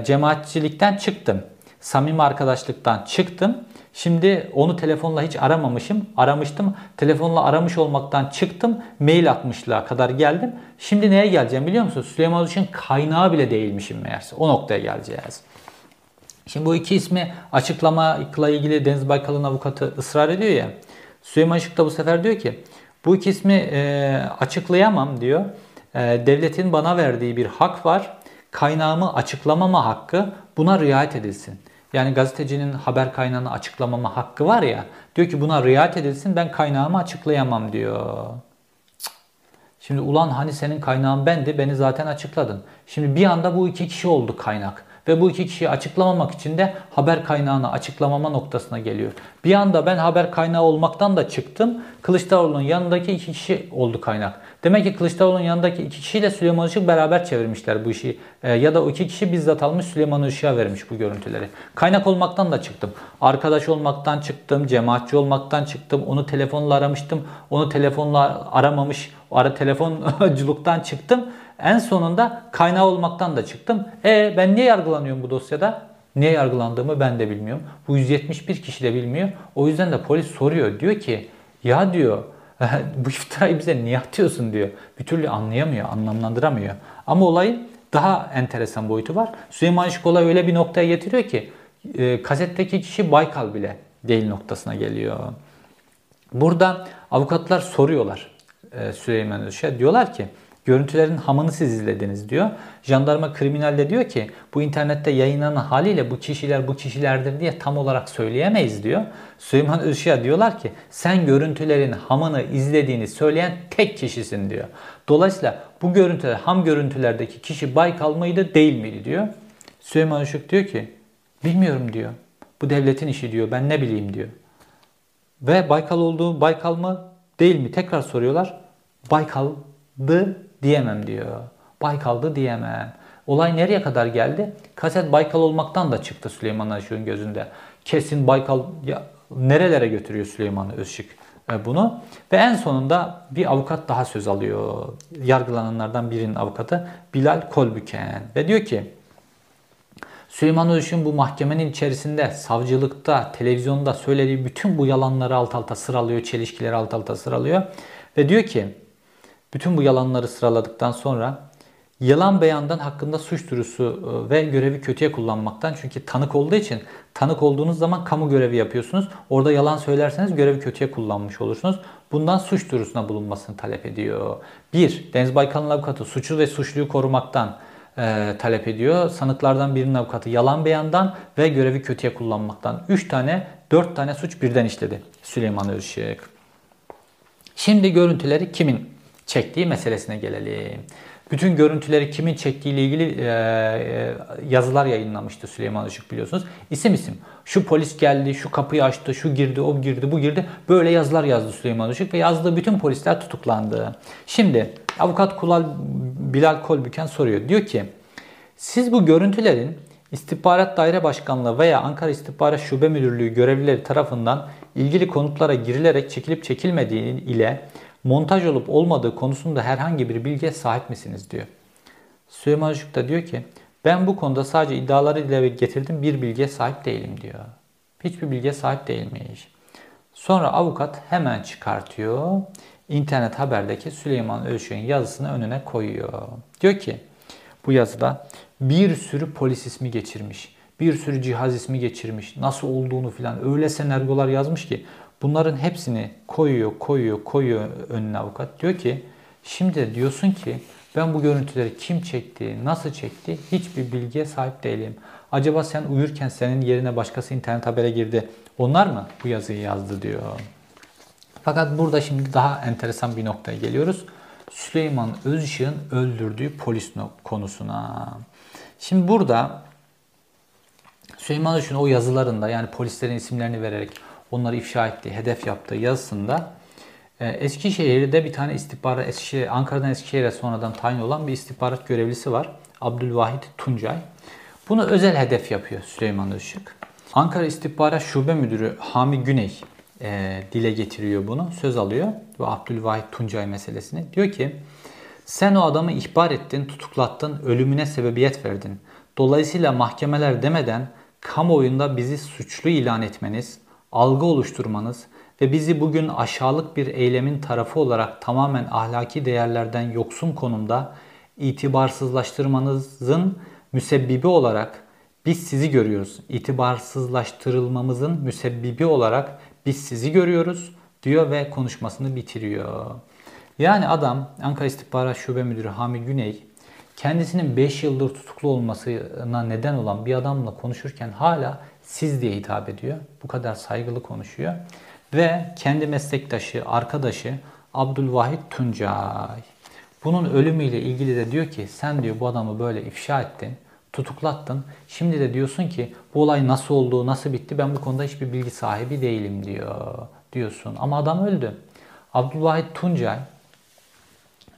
Cemaatçilikten çıktım. Samimi arkadaşlıktan çıktım. Şimdi onu telefonla hiç aramamışım. Aramıştım. Telefonla aramış olmaktan çıktım. Mail atmışlığa kadar geldim. Şimdi neye geleceğim biliyor musunuz? Süleyman Özışık'ın kaynağı bile değilmişim meğerse. O noktaya geleceğiz. Şimdi bu iki ismi açıklamakla ilgili Deniz Baykal'ın avukatı ısrar ediyor ya. Süleyman Özışık da bu sefer diyor ki bu iki ismi açıklayamam diyor. Devletin bana verdiği bir hak var. Kaynağımı açıklamama hakkı, buna riayet edilsin. Yani gazetecinin haber kaynağını açıklamama hakkı var ya, diyor ki buna riayet edilsin, ben kaynağımı açıklayamam diyor. Şimdi ulan hani senin kaynağın bendi, beni zaten açıkladın. Şimdi bir anda bu iki kişi oldu kaynak. Ve bu iki kişiyi açıklamamak için de haber kaynağını açıklamama noktasına geliyor. Bir anda ben haber kaynağı olmaktan da çıktım. Kılıçdaroğlu'nun yanındaki iki kişi oldu kaynak. Demek ki Kılıçdaroğlu'nun yanındaki iki kişiyle Süleyman Özışık beraber çevirmişler bu işi. Ya da o iki kişi bizzat almış Süleyman Özışık'a vermiş bu görüntüleri. Kaynak olmaktan da çıktım. Arkadaş olmaktan çıktım. Cemaatçi olmaktan çıktım. Onu telefonla aramıştım. Onu telefonla aramamış. Telefonculuktan çıktım. En sonunda kaynağı olmaktan da çıktım. Ben niye yargılanıyorum bu dosyada? Niye yargılandığımı ben de bilmiyorum. Bu 171 kişi de bilmiyor. O yüzden de polis soruyor. Diyor ki ya diyor bu iftirayı bize niye atıyorsun diyor. Bir türlü anlayamıyor, anlamlandıramıyor. Ama olayın daha enteresan boyutu var. Süleyman Özışık olay öyle bir noktaya getiriyor ki kasetteki kişi Baykal bile değil noktasına geliyor. Burada avukatlar soruyorlar Süleyman Özışık'a. Diyorlar ki görüntülerin hamını siz izlediniz diyor. Jandarma kriminalde diyor ki bu internette yayınlanan haliyle bu kişiler bu kişilerdir diye tam olarak söyleyemeyiz diyor. Süleyman Özışık'a diyorlar ki sen görüntülerin hamını izlediğini söyleyen tek kişisin diyor. Dolayısıyla bu görüntüler ham görüntülerdeki kişi Baykal mıydı değil miydi diyor. Süleyman Özışık diyor ki bilmiyorum diyor. Bu devletin işi diyor, ben ne bileyim diyor. Ve Baykal olduğu, Baykal mı değil mi tekrar soruyorlar. Baykal'dı diyemem diyor. Baykal'dı diyemem. Olay nereye kadar geldi? Kaset Baykal olmaktan da çıktı Süleyman Özışık'ın gözünde. Kesin Baykal ya, nerelere götürüyor Süleyman Özışık bunu? Ve en sonunda bir avukat daha söz alıyor. Yargılananlardan birinin avukatı Bilal Kolbüken. Ve diyor ki Süleyman Özışık'ın bu mahkemenin içerisinde, savcılıkta, televizyonda söylediği bütün bu yalanları alt alta sıralıyor, çelişkileri alt alta sıralıyor. Ve diyor ki bütün bu yalanları sıraladıktan sonra yalan beyandan hakkında suç duyurusu ve görevi kötüye kullanmaktan, çünkü tanık olduğu için tanık olduğunuz zaman kamu görevi yapıyorsunuz. Orada yalan söylerseniz görevi kötüye kullanmış olursunuz. Bundan suç duyurusuna bulunmasını talep ediyor. Bir, Deniz Baykal'ın avukatı suçu ve suçluyu korumaktan, talep ediyor. Sanıklardan birinin avukatı yalan beyandan ve görevi kötüye kullanmaktan 4 tane suç birden işledi Süleyman Özçık. Şimdi görüntüleri kimin çektiği meselesine gelelim. Bütün görüntüleri kimin çektiği ile ilgili yazılar yayınlamıştı Süleyman Özçık, biliyorsunuz. İsim isim. Şu polis geldi, şu kapıyı açtı, şu girdi, o girdi, bu girdi. Böyle yazılar yazdı Süleyman Özçık ve yazdığı bütün polisler tutuklandı. Şimdi avukat Bilal Kolbüken soruyor. Diyor ki siz bu görüntülerin İstihbarat Daire Başkanlığı veya Ankara İstihbarat Şube Müdürlüğü görevlileri tarafından ilgili konutlara girilerek çekilip çekilmediği ile montaj olup olmadığı konusunda herhangi bir bilgiye sahip misiniz diyor. Süleyman Özçık da diyor ki ben bu konuda sadece iddiaları ile getirdim, bir bilgiye sahip değilim diyor. Hiçbir bilgiye sahip değilmiş. Sonra avukat hemen çıkartıyor. İnternet Haber'deki Süleyman Özçık'ın yazısını önüne koyuyor. Diyor ki bu yazıda bir sürü polis ismi geçirmiş. Bir sürü cihaz ismi geçirmiş. Nasıl olduğunu filan öyle senaryolar yazmış ki bunların hepsini koyuyor önüne avukat. Diyor ki şimdi diyorsun ki ben bu görüntüleri kim çekti, nasıl çekti hiçbir bilgiye sahip değilim. Acaba sen uyurken senin yerine başkası İnternet Haber'e girdi. Onlar mı bu yazıyı yazdı diyor. Fakat burada şimdi daha enteresan bir noktaya geliyoruz. Süleyman Özçık'ın öldürdüğü polis konusuna. Şimdi burada Süleyman Özçık'ın o yazılarında, yani polislerin isimlerini vererek onları ifşa ettiği, hedef yaptığı yazısında Eskişehir'de bir tane istihbarat, Ankara'dan Eskişehir'e sonradan tayin olan bir istihbarat görevlisi var. Abdülvahit Tuncay. Bunu özel hedef yapıyor Süleyman Özçık. Ankara İstihbarat Şube Müdürü Hami Güney dile getiriyor bunu. Söz alıyor bu Abdülvahit Tuncay meselesini. Diyor ki sen o adamı ihbar ettin, tutuklattın, ölümüne sebebiyet verdin. Dolayısıyla mahkemeler demeden kamuoyunda bizi suçlu ilan etmeniz, algı oluşturmanız ve bizi bugün aşağılık bir eylemin tarafı olarak tamamen ahlaki değerlerden yoksun konumda itibarsızlaştırmanızın müsebbibi olarak biz sizi görüyoruz. İtibarsızlaştırılmamızın müsebbibi olarak biz sizi görüyoruz diyor ve konuşmasını bitiriyor. Yani adam, Ankara İstihbarat Şube Müdürü Hami Güney, kendisinin 5 yıldır tutuklu olmasına neden olan bir adamla konuşurken hala siz diye hitap ediyor. Bu kadar saygılı konuşuyor. Ve kendi meslektaşı, arkadaşı Abdülvahit Tuncay. Bunun ölümüyle ilgili de diyor ki sen diyor bu adamı böyle ifşa ettin, tutuklattın. Şimdi de diyorsun ki bu olay nasıl oldu, nasıl bitti ben bu konuda hiçbir bilgi sahibi değilim diyorsun. Ama adam öldü. Abdülvahit Tuncay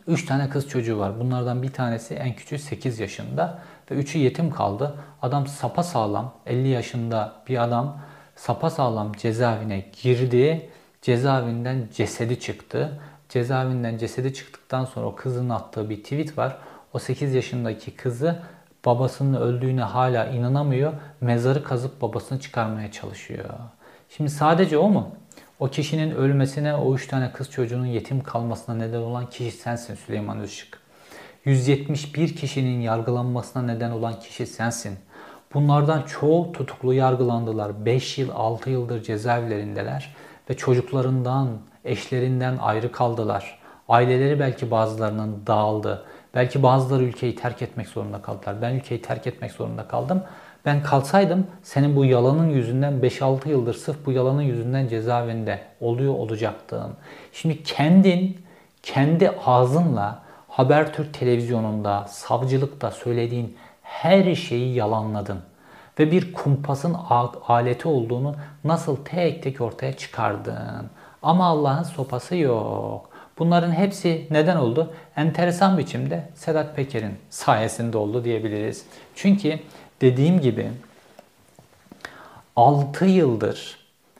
3 tane kız çocuğu var. Bunlardan bir tanesi en küçüğü 8 yaşında ve 3'ü yetim kaldı. Adam sapasağlam, 50 yaşında bir adam sapasağlam cezaevine girdi. Cezaevinden cesedi çıktı. Cezaevinden cesedi çıktıktan sonra o kızın attığı bir tweet var. O 8 yaşındaki kızı babasının öldüğüne hala inanamıyor. Mezarı kazıp babasını çıkarmaya çalışıyor. Şimdi sadece o mu? O kişinin ölmesine, o 3 tane kız çocuğunun yetim kalmasına neden olan kişi sensin Süleyman Özçık. 171 kişinin yargılanmasına neden olan kişi sensin. Bunlardan çoğu tutuklu yargılandılar. 5 yıl, 6 yıldır cezaevlerindeler ve çocuklarından, eşlerinden ayrı kaldılar. Aileleri belki bazılarının dağıldı. Belki bazıları ülkeyi terk etmek zorunda kaldılar. Ben ülkeyi terk etmek zorunda kaldım. Ben kalsaydım senin bu yalanın yüzünden 5-6 yıldır sırf bu yalanın yüzünden cezaevinde olacaktım. Şimdi kendi ağzınla Habertürk televizyonunda, savcılıkta söylediğin her şeyi yalanladın. Ve bir kumpasın aleti olduğunu nasıl tek tek ortaya çıkardın. Ama Allah'ın sopası yok. Bunların hepsi neden oldu? Enteresan biçimde Sedat Peker'in sayesinde oldu diyebiliriz. Çünkü dediğim gibi 6 yıldır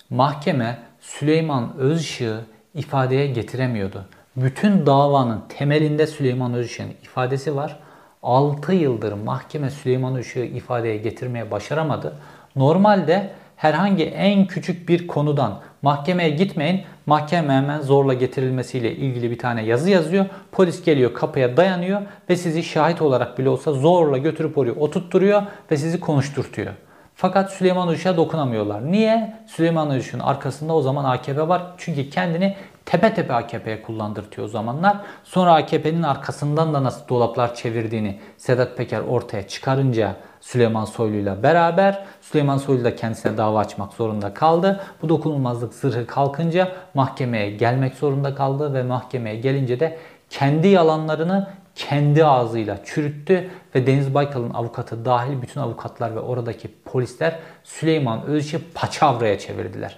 mahkeme Süleyman Özçık'ı ifadeye getiremiyordu. Bütün davanın temelinde Süleyman Özçık'ın ifadesi var. 6 yıldır mahkeme Süleyman Özçık'ı ifadeye getirmeye başaramadı. Normalde herhangi en küçük bir konudan mahkemeye gitmeyin, mahkeme hemen zorla getirilmesiyle ilgili bir tane yazı yazıyor. Polis geliyor, kapıya dayanıyor ve sizi şahit olarak bile olsa zorla götürüp oraya oturtturuyor ve sizi konuşturtuyor. Fakat Süleyman Özçık'a dokunamıyorlar. Niye? Süleyman Özçık'ın arkasında o zaman AKP var. Çünkü kendini tepe tepe AKP'ye kullandırtıyor o zamanlar. Sonra AKP'nin arkasından da nasıl dolaplar çevirdiğini Sedat Peker ortaya çıkarınca Süleyman Soylu'yla beraber, Süleyman Soylu da kendisine dava açmak zorunda kaldı. Bu dokunulmazlık zırhı kalkınca mahkemeye gelmek zorunda kaldı ve mahkemeye gelince de kendi yalanlarını kendi ağzıyla çürüttü ve Deniz Baykal'ın avukatı dahil bütün avukatlar ve oradaki polisler Süleyman Özçık'ı paçavraya çevirdiler.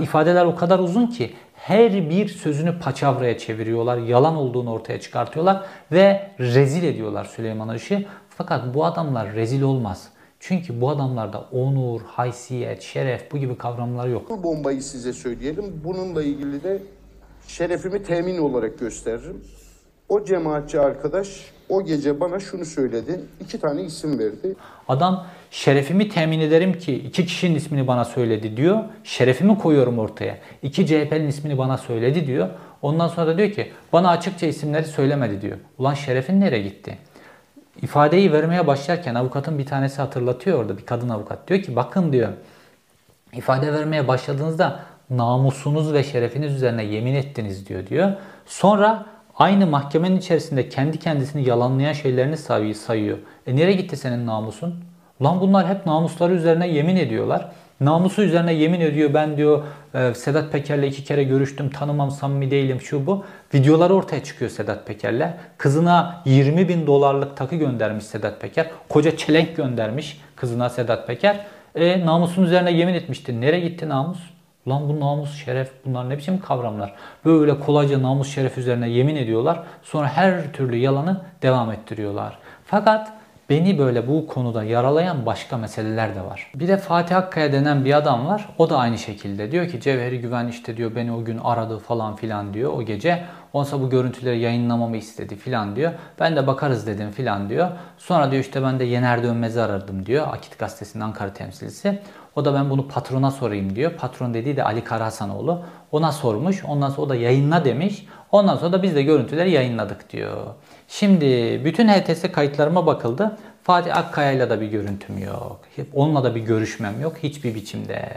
İfadeler o kadar uzun ki her bir sözünü paçavraya çeviriyorlar, yalan olduğunu ortaya çıkartıyorlar ve rezil ediyorlar Süleyman Özçık'ı. Fakat bu adamlar rezil olmaz. Çünkü bu adamlarda onur, haysiyet, şeref bu gibi kavramlar yok. Bu bombayı size söyleyelim. Bununla ilgili de şerefimi temin olarak gösteririm. O cemaatçi arkadaş o gece bana şunu söyledi. 2 tane isim verdi. Adam şerefimi temin ederim ki 2 kişinin ismini bana söyledi diyor. Şerefimi koyuyorum ortaya. 2 CHP'nin ismini bana söyledi diyor. Ondan sonra da diyor ki bana açıkça isimleri söylemedi diyor. Ulan şerefin nereye gitti? İfadeyi vermeye başlarken avukatın bir tanesi hatırlatıyor orada, bir kadın avukat. Diyor ki bakın diyor, ifade vermeye başladığınızda namusunuz ve şerefiniz üzerine yemin ettiniz diyor. Sonra aynı mahkemenin içerisinde kendi kendisini yalanlayan şeylerini sayıyor. Nereye gitti senin namusun? Ulan bunlar hep namusları üzerine yemin ediyorlar. Namusu üzerine yemin ediyor. Ben diyor Sedat Peker'le 2 kere görüştüm, tanımam, samimi değilim, şu bu. Videoları ortaya çıkıyor Sedat Peker'le. Kızına 20.000 dolarlık takı göndermiş Sedat Peker. Koca çelenk göndermiş kızına Sedat Peker. Namusun üzerine yemin etmişti. Nereye gitti namus? Ulan bu namus, şeref, bunlar ne biçim kavramlar? Böyle kolayca namus, şeref üzerine yemin ediyorlar. Sonra her türlü yalanı devam ettiriyorlar. Fakat beni böyle bu konuda yaralayan başka meseleler de var. Bir de Fatih Akkaya denen bir adam var. O da aynı şekilde diyor ki Cevheri Güven işte diyor beni o gün aradı falan filan diyor o gece. Onsa bu görüntüleri yayınlamamı istedi filan diyor. Ben de bakarız dedim filan diyor. Sonra diyor işte ben de Yener Dönmez'i aradım diyor. Akit gazetesinin Ankara temsilcisi. O da ben bunu patrona sorayım diyor. Patron dediği de Ali Karahasanoğlu. Ona sormuş. Ondan sonra o da yayınla demiş. Ondan sonra da biz de görüntüleri yayınladık diyor. Şimdi bütün HTS kayıtlarıma bakıldı. Fatih Akkaya'yla da bir görüntüm yok. Onunla da bir görüşmem yok hiçbir biçimde.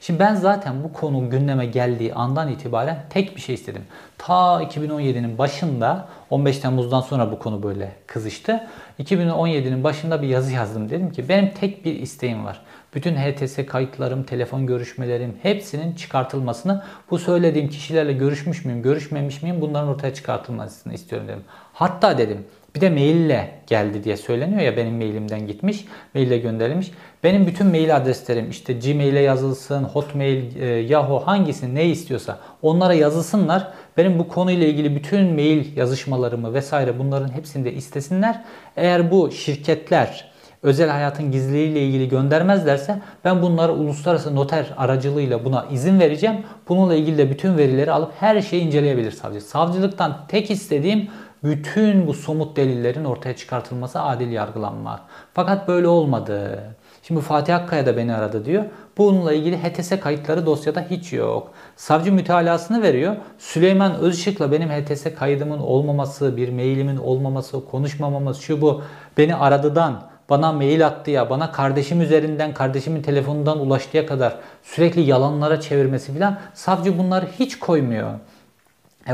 Şimdi ben zaten bu konu gündeme geldiği andan itibaren tek bir şey istedim. Ta 2017'nin başında, 15 Temmuz'dan sonra bu konu böyle kızıştı. 2017'nin başında bir yazı yazdım. Dedim ki benim tek bir isteğim var. Bütün HTS kayıtlarım, telefon görüşmelerim hepsinin çıkartılmasını, bu söylediğim kişilerle görüşmüş müyüm, görüşmemiş miyim bunların ortaya çıkartılmasını istiyorum dedim. Hatta dedim bir de maille geldi diye söyleniyor ya, benim mailimden gitmiş, maille gönderilmiş. Benim bütün mail adreslerim işte Gmail'e yazılsın, Hotmail, Yahoo hangisini ne istiyorsa onlara yazılsınlar. Benim bu konuyla ilgili bütün mail yazışmalarımı vesaire bunların hepsini de istesinler. Eğer bu şirketler özel hayatın gizliliğiyle ilgili göndermezlerse ben bunları uluslararası noter aracılığıyla buna izin vereceğim. Bununla ilgili de bütün verileri alıp her şeyi inceleyebilir savcı. Savcılıktan tek istediğim bütün bu somut delillerin ortaya çıkartılması, adil yargılanmak. Fakat böyle olmadı. Şimdi Fatih Akkaya da beni aradı diyor. Bununla ilgili HTS kayıtları dosyada hiç yok. Savcı mütalasını veriyor. Süleyman Özçık'la benim HTS kaydımın olmaması, bir mailimin olmaması, konuşmamamız, şu bu, beni aradıdan bana mail attı ya, bana kardeşim üzerinden, kardeşimin telefonundan ulaştıya kadar sürekli yalanlara çevirmesi filan. Savcı bunları hiç koymuyor.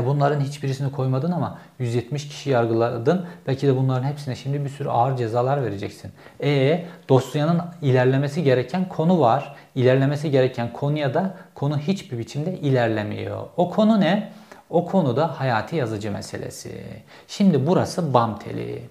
Bunların hiçbirisini koymadın ama 170 kişi yargıladın. Belki de bunların hepsine şimdi bir sürü ağır cezalar vereceksin. Dosyanın ilerlemesi gereken konu var. İlerlemesi gereken konuya da konu hiçbir biçimde ilerlemiyor. O konu ne? O konu da Hayati Yazıcı meselesi. Şimdi burası bam teli.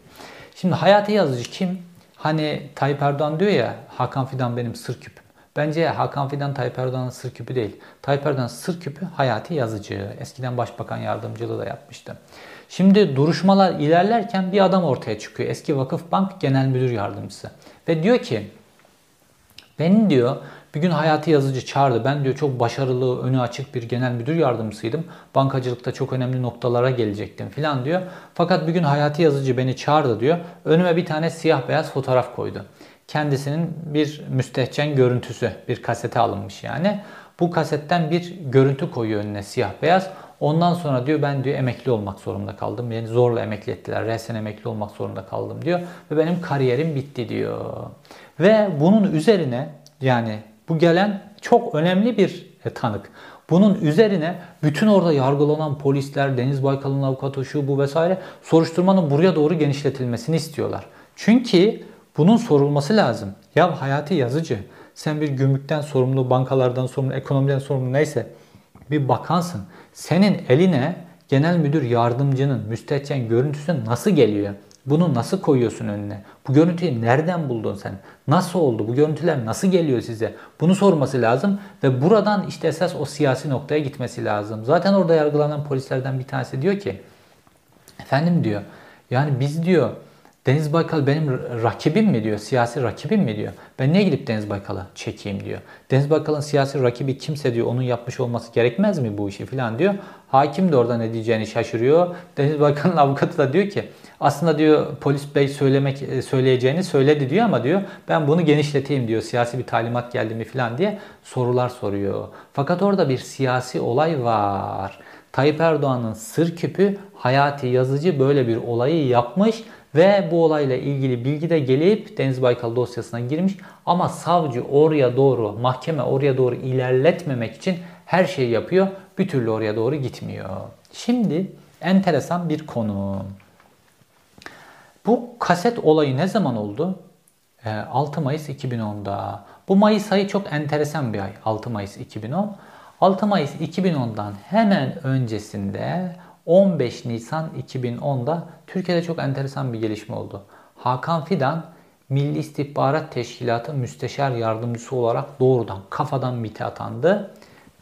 Şimdi Hayati Yazıcı kim? Hani Tayyip Erdoğan diyor ya, Hakan Fidan benim sır küpüm. Bence Hakan Fidan Tayyip Erdoğan'ın sır küpü değil. Tayyip Erdoğan'ın sır küpü Hayati Yazıcı. Eskiden başbakan yardımcılığı da yapmıştı. Şimdi duruşmalar ilerlerken bir adam ortaya çıkıyor. Eski Vakıfbank Genel Müdür Yardımcısı. Ve diyor ki, beni diyor bir gün Hayati Yazıcı çağırdı. Ben diyor çok başarılı, önü açık bir genel müdür yardımcısıydım. Bankacılıkta çok önemli noktalara gelecektim filan diyor. Fakat bir gün Hayati Yazıcı beni çağırdı diyor. Önüme bir tane siyah beyaz fotoğraf koydu. Kendisinin bir müstehcen görüntüsü, bir kasete alınmış yani. Bu kasetten bir görüntü koyuyor önüne siyah beyaz. Ondan sonra diyor ben diyor emekli olmak zorunda kaldım. Beni zorla emekli ettiler. Resen emekli olmak zorunda kaldım diyor. Ve benim kariyerim bitti diyor. Ve bunun üzerine yani bu gelen çok önemli bir tanık. Bunun üzerine bütün orada yargılanan polisler, Deniz Baykal'ın avukatı, şu bu vesaire soruşturmanın buraya doğru genişletilmesini istiyorlar. Çünkü bunun sorulması lazım. Ya Hayati Yazıcı, sen bir gümrükten sorumlu, bankalardan sorumlu, ekonomiden sorumlu neyse bir bakansın. Senin eline genel müdür yardımcının müstehcen görüntüsü nasıl geliyor? Bunu nasıl koyuyorsun önüne? Bu görüntüyü nereden buldun sen? Nasıl oldu? Bu görüntüler nasıl geliyor size? Bunu sorması lazım ve buradan işte esas o siyasi noktaya gitmesi lazım. Zaten orada yargılanan polislerden bir tanesi diyor ki, efendim diyor, yani biz diyor, Deniz Baykal benim rakibim mi diyor, siyasi rakibim mi diyor. Ben niye gidip Deniz Baykal'a çekeyim diyor. Deniz Baykal'ın siyasi rakibi kimse diyor, onun yapmış olması gerekmez mi bu işi filan diyor. Hakim de orada ne diyeceğini şaşırıyor. Deniz Baykal'ın avukatı da diyor ki, aslında diyor polis bey söyleyeceğini söyledi diyor ama diyor ben bunu genişleteyim diyor. Siyasi bir talimat geldi mi filan diye sorular soruyor. Fakat orada bir siyasi olay var. Tayyip Erdoğan'ın sır küpü Hayati Yazıcı böyle bir olayı yapmış ve bu olayla ilgili bilgi de gelip Deniz Baykal dosyasına girmiş. Ama savcı oraya doğru, mahkeme oraya doğru ilerletmemek için her şeyi yapıyor. Bir türlü oraya doğru gitmiyor. Şimdi enteresan bir konu. Bu kaset olayı ne zaman oldu? 6 Mayıs 2010'da. Bu Mayıs ayı çok enteresan bir ay. 6 Mayıs 2010. 6 Mayıs 2010'dan hemen öncesinde 15 Nisan 2010'da Türkiye'de çok enteresan bir gelişme oldu. Hakan Fidan, Milli İstihbarat Teşkilatı Müsteşar Yardımcısı olarak doğrudan kafadan MİT'e atandı.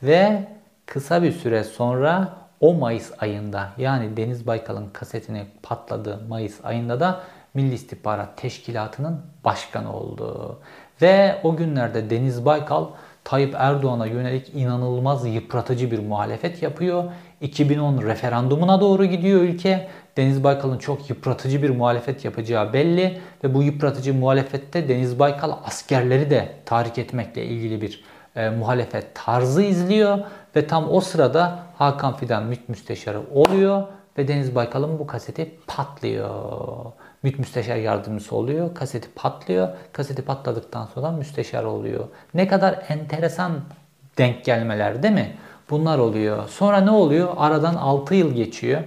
Ve kısa bir süre sonra o Mayıs ayında, yani Deniz Baykal'ın kasetini patladığı Mayıs ayında da Milli İstihbarat Teşkilatı'nın başkanı oldu. Ve o günlerde Deniz Baykal Tayyip Erdoğan'a yönelik inanılmaz yıpratıcı bir muhalefet yapıyor. 2010 referandumuna doğru gidiyor ülke. Deniz Baykal'ın çok yıpratıcı bir muhalefet yapacağı belli. Ve bu yıpratıcı muhalefette Deniz Baykal askerleri de tahrik etmekle ilgili bir muhalefet tarzı izliyor. Ve tam o sırada Hakan Fidan MİT müsteşarı oluyor. Ve Deniz Baykal'ın bu kaseti patlıyor. MİT müsteşar yardımcısı oluyor. Kaseti patlıyor. Kaseti patladıktan sonra müsteşar oluyor. Ne kadar enteresan denk gelmeler değil mi? Bunlar oluyor. Sonra ne oluyor? Aradan 6 yıl geçiyor.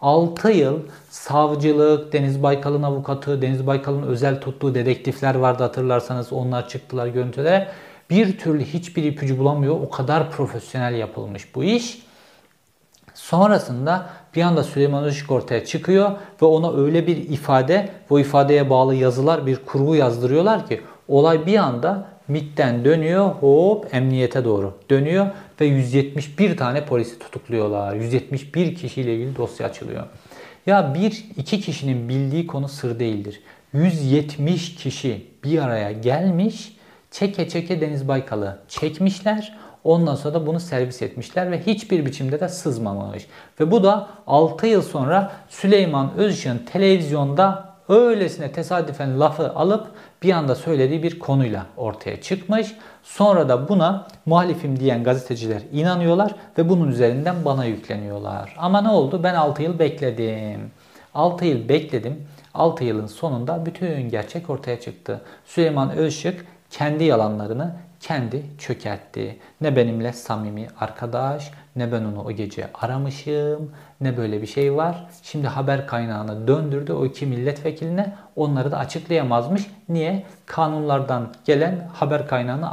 6 yıl savcılık, Deniz Baykal'ın avukatı, Deniz Baykal'ın özel tuttuğu dedektifler vardı hatırlarsanız. Onlar çıktılar görüntülere. Bir türlü hiçbir ipucu bulamıyor. O kadar profesyonel yapılmış bu iş. Sonrasında bir anda Süleyman Özçık ortaya çıkıyor ve ona öyle bir ifade, bu ifadeye bağlı yazılar, bir kurgu yazdırıyorlar ki olay bir anda MİT'ten dönüyor, hop emniyete doğru dönüyor ve 171 tane polisi tutukluyorlar. 171 kişiyle ilgili dosya açılıyor. Ya bir iki kişinin bildiği konu sır değildir. 170 kişi bir araya gelmiş, çeke çeke Deniz Baykal'ı çekmişler. Ondan sonra da bunu servis etmişler ve hiçbir biçimde de sızmamış. Ve bu da 6 yıl sonra Süleyman Özçık'ın televizyonda öylesine tesadüfen lafı alıp bir anda söylediği bir konuyla ortaya çıkmış. Sonra da buna muhalifim diyen gazeteciler inanıyorlar ve bunun üzerinden bana yükleniyorlar. Ama ne oldu? Ben 6 yıl bekledim. 6 yıl bekledim. 6 yılın sonunda bütün gerçek ortaya çıktı. Süleyman Özçık kendi yalanlarını kendi çökertti. Ne benimle samimi arkadaş, ne ben onu o gece aramışım, ne böyle bir şey var. Şimdi haber kaynağını döndürdü o iki milletvekiline. Onları da açıklayamazmış. Niye? Kanunlardan gelen haber kaynağını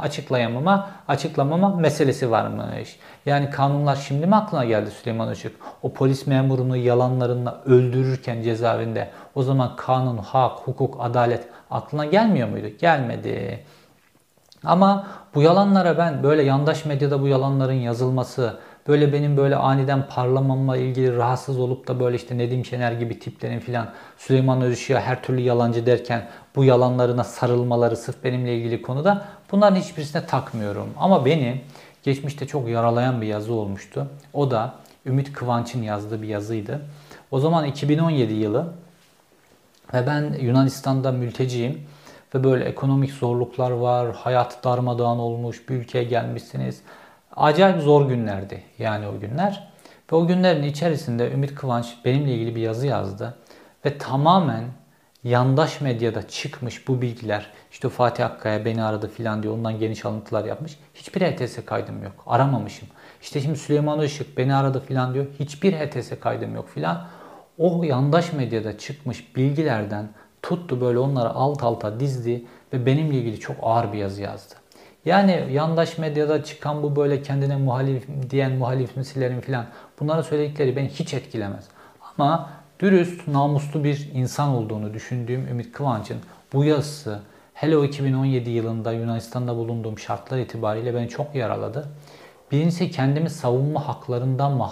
açıklamama meselesi varmış. Yani kanunlar şimdi mi aklına geldi Süleyman Özçık? O polis memurunu yalanlarınla öldürürken cezaevinde o zaman kanun, hak, hukuk, adalet aklına gelmiyor muydu? Gelmedi. Ama bu yalanlara ben böyle yandaş medyada bu yalanların yazılması, böyle benim böyle aniden parlamamla ilgili rahatsız olup da böyle işte Nedim Şener gibi tiplerin filan Süleyman Özçık'a her türlü yalancı derken bu yalanlarına sarılmaları sırf benimle ilgili konuda bunların hiçbirisine takmıyorum. Ama beni geçmişte çok yaralayan bir yazı olmuştu. O da Ümit Kıvanç'ın yazdığı bir yazıydı. O zaman 2017 yılı ve ben Yunanistan'da mülteciyim. Ve böyle ekonomik zorluklar var, hayat darmadağın olmuş, bir ülkeye gelmişsiniz. Acayip zor günlerdi yani o günler. Ve o günlerin içerisinde Ümit Kıvanç benimle ilgili bir yazı yazdı. Ve tamamen yandaş medyada çıkmış bu bilgiler. İşte Fatih Akkaya beni aradı filan diyor, ondan geniş alıntılar yapmış. Hiçbir ETS kaydım yok, aramamışım. İşte şimdi Süleyman Özçık beni aradı filan diyor. Hiçbir HTS kaydım yok filan. O yandaş medyada çıkmış bilgilerden tuttu böyle onları alt alta dizdi ve benimle ilgili çok ağır bir yazı yazdı. Yani yandaş medyada çıkan bu böyle kendine muhalif diyen muhalif misilerin filan bunların söyledikleri beni hiç etkilemez. Ama dürüst, namuslu bir insan olduğunu düşündüğüm Ümit Kıvanç'ın bu yazısı hele o 2017 yılında Yunanistan'da bulunduğum şartlar itibariyle beni çok yaraladı. Birincisi kendimi savunma haklarından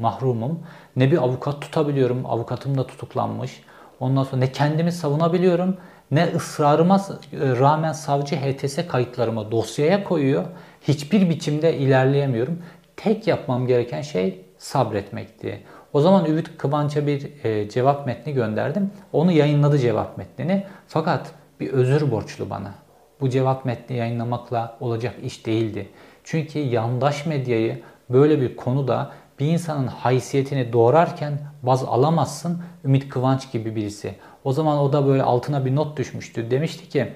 mahrumum. Ne bir avukat tutabiliyorum, avukatım da tutuklanmış. Ondan sonra ne kendimi savunabiliyorum, ne ısrarıma rağmen savcı HTS kayıtlarımı dosyaya koyuyor. Hiçbir biçimde ilerleyemiyorum. Tek yapmam gereken şey sabretmekti. O zaman Ümit Kıvanç'a bir cevap metni gönderdim. Onu yayınladı cevap metnini. Fakat bir özür borçlu bana. Bu cevap metni yayınlamakla olacak iş değildi. Çünkü yandaş medyayı böyle bir konuda bir insanın haysiyetini doğrarken baz alamazsın. Ümit Kıvanç gibi birisi. O zaman o da böyle altına bir not düşmüştü. Demişti ki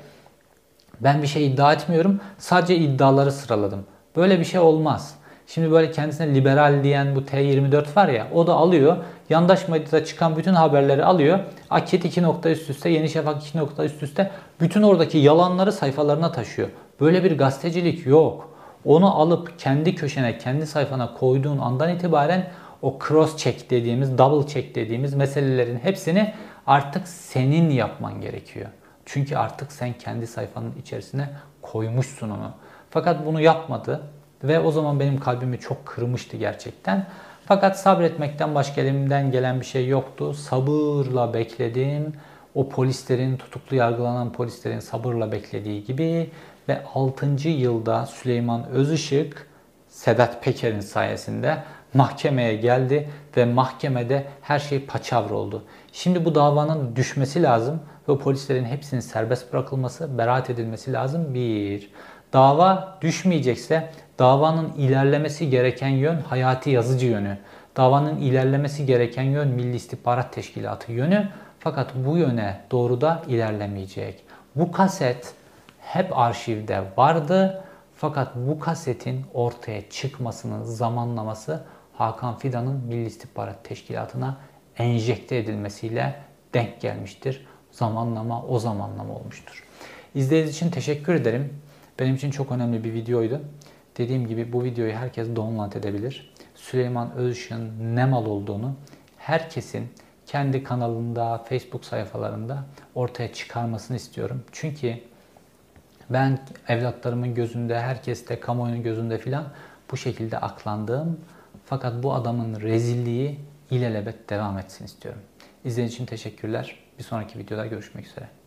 ben bir şey iddia etmiyorum. Sadece iddiaları sıraladım. Böyle bir şey olmaz. Şimdi böyle kendisine liberal diyen bu T24 var ya o da alıyor. Yandaş medyada çıkan bütün haberleri alıyor. Akit 2 nokta üst üste, Yeni Şafak 2 nokta üst üste. Bütün oradaki yalanları sayfalarına taşıyor. Böyle bir gazetecilik yok. Onu alıp kendi köşene, kendi sayfana koyduğun andan itibaren o cross check dediğimiz, double check dediğimiz meselelerin hepsini artık senin yapman gerekiyor. Çünkü artık sen kendi sayfanın içerisine koymuşsun onu. Fakat bunu yapmadı. Ve o zaman benim kalbimi çok kırmıştı gerçekten. Fakat sabretmekten başka elimden gelen bir şey yoktu. Sabırla bekledim. O polislerin, tutuklu yargılanan polislerin sabırla beklediği gibi. Ve 6. yılda Süleyman Özışık, Sedat Peker'in sayesinde mahkemeye geldi. Ve mahkemede her şey paçavra oldu. Şimdi bu davanın düşmesi lazım. Ve o polislerin hepsinin serbest bırakılması, beraat edilmesi lazım. Bir, dava düşmeyecekse... Davanın ilerlemesi gereken yön Hayati Yazıcı yönü. Davanın ilerlemesi gereken yön Milli İstihbarat Teşkilatı yönü. Fakat bu yöne doğru da ilerlemeyecek. Bu kaset hep arşivde vardı. Fakat bu kasetin ortaya çıkmasının zamanlaması Hakan Fidan'ın Milli İstihbarat Teşkilatı'na enjekte edilmesiyle denk gelmiştir. Zamanlama o zamanlama olmuştur. İzlediğiniz için teşekkür ederim. Benim için çok önemli bir videoydu. Dediğim gibi bu videoyu herkes download edebilir. Süleyman Özçık'ın ne mal olduğunu herkesin kendi kanalında, Facebook sayfalarında ortaya çıkarmasını istiyorum. Çünkü ben evlatlarımın gözünde, herkes de kamuoyunun gözünde filan bu şekilde aklandığım. Fakat bu adamın rezilliği ilelebet devam etsin istiyorum. İzlediğiniz için teşekkürler. Bir sonraki videoda görüşmek üzere.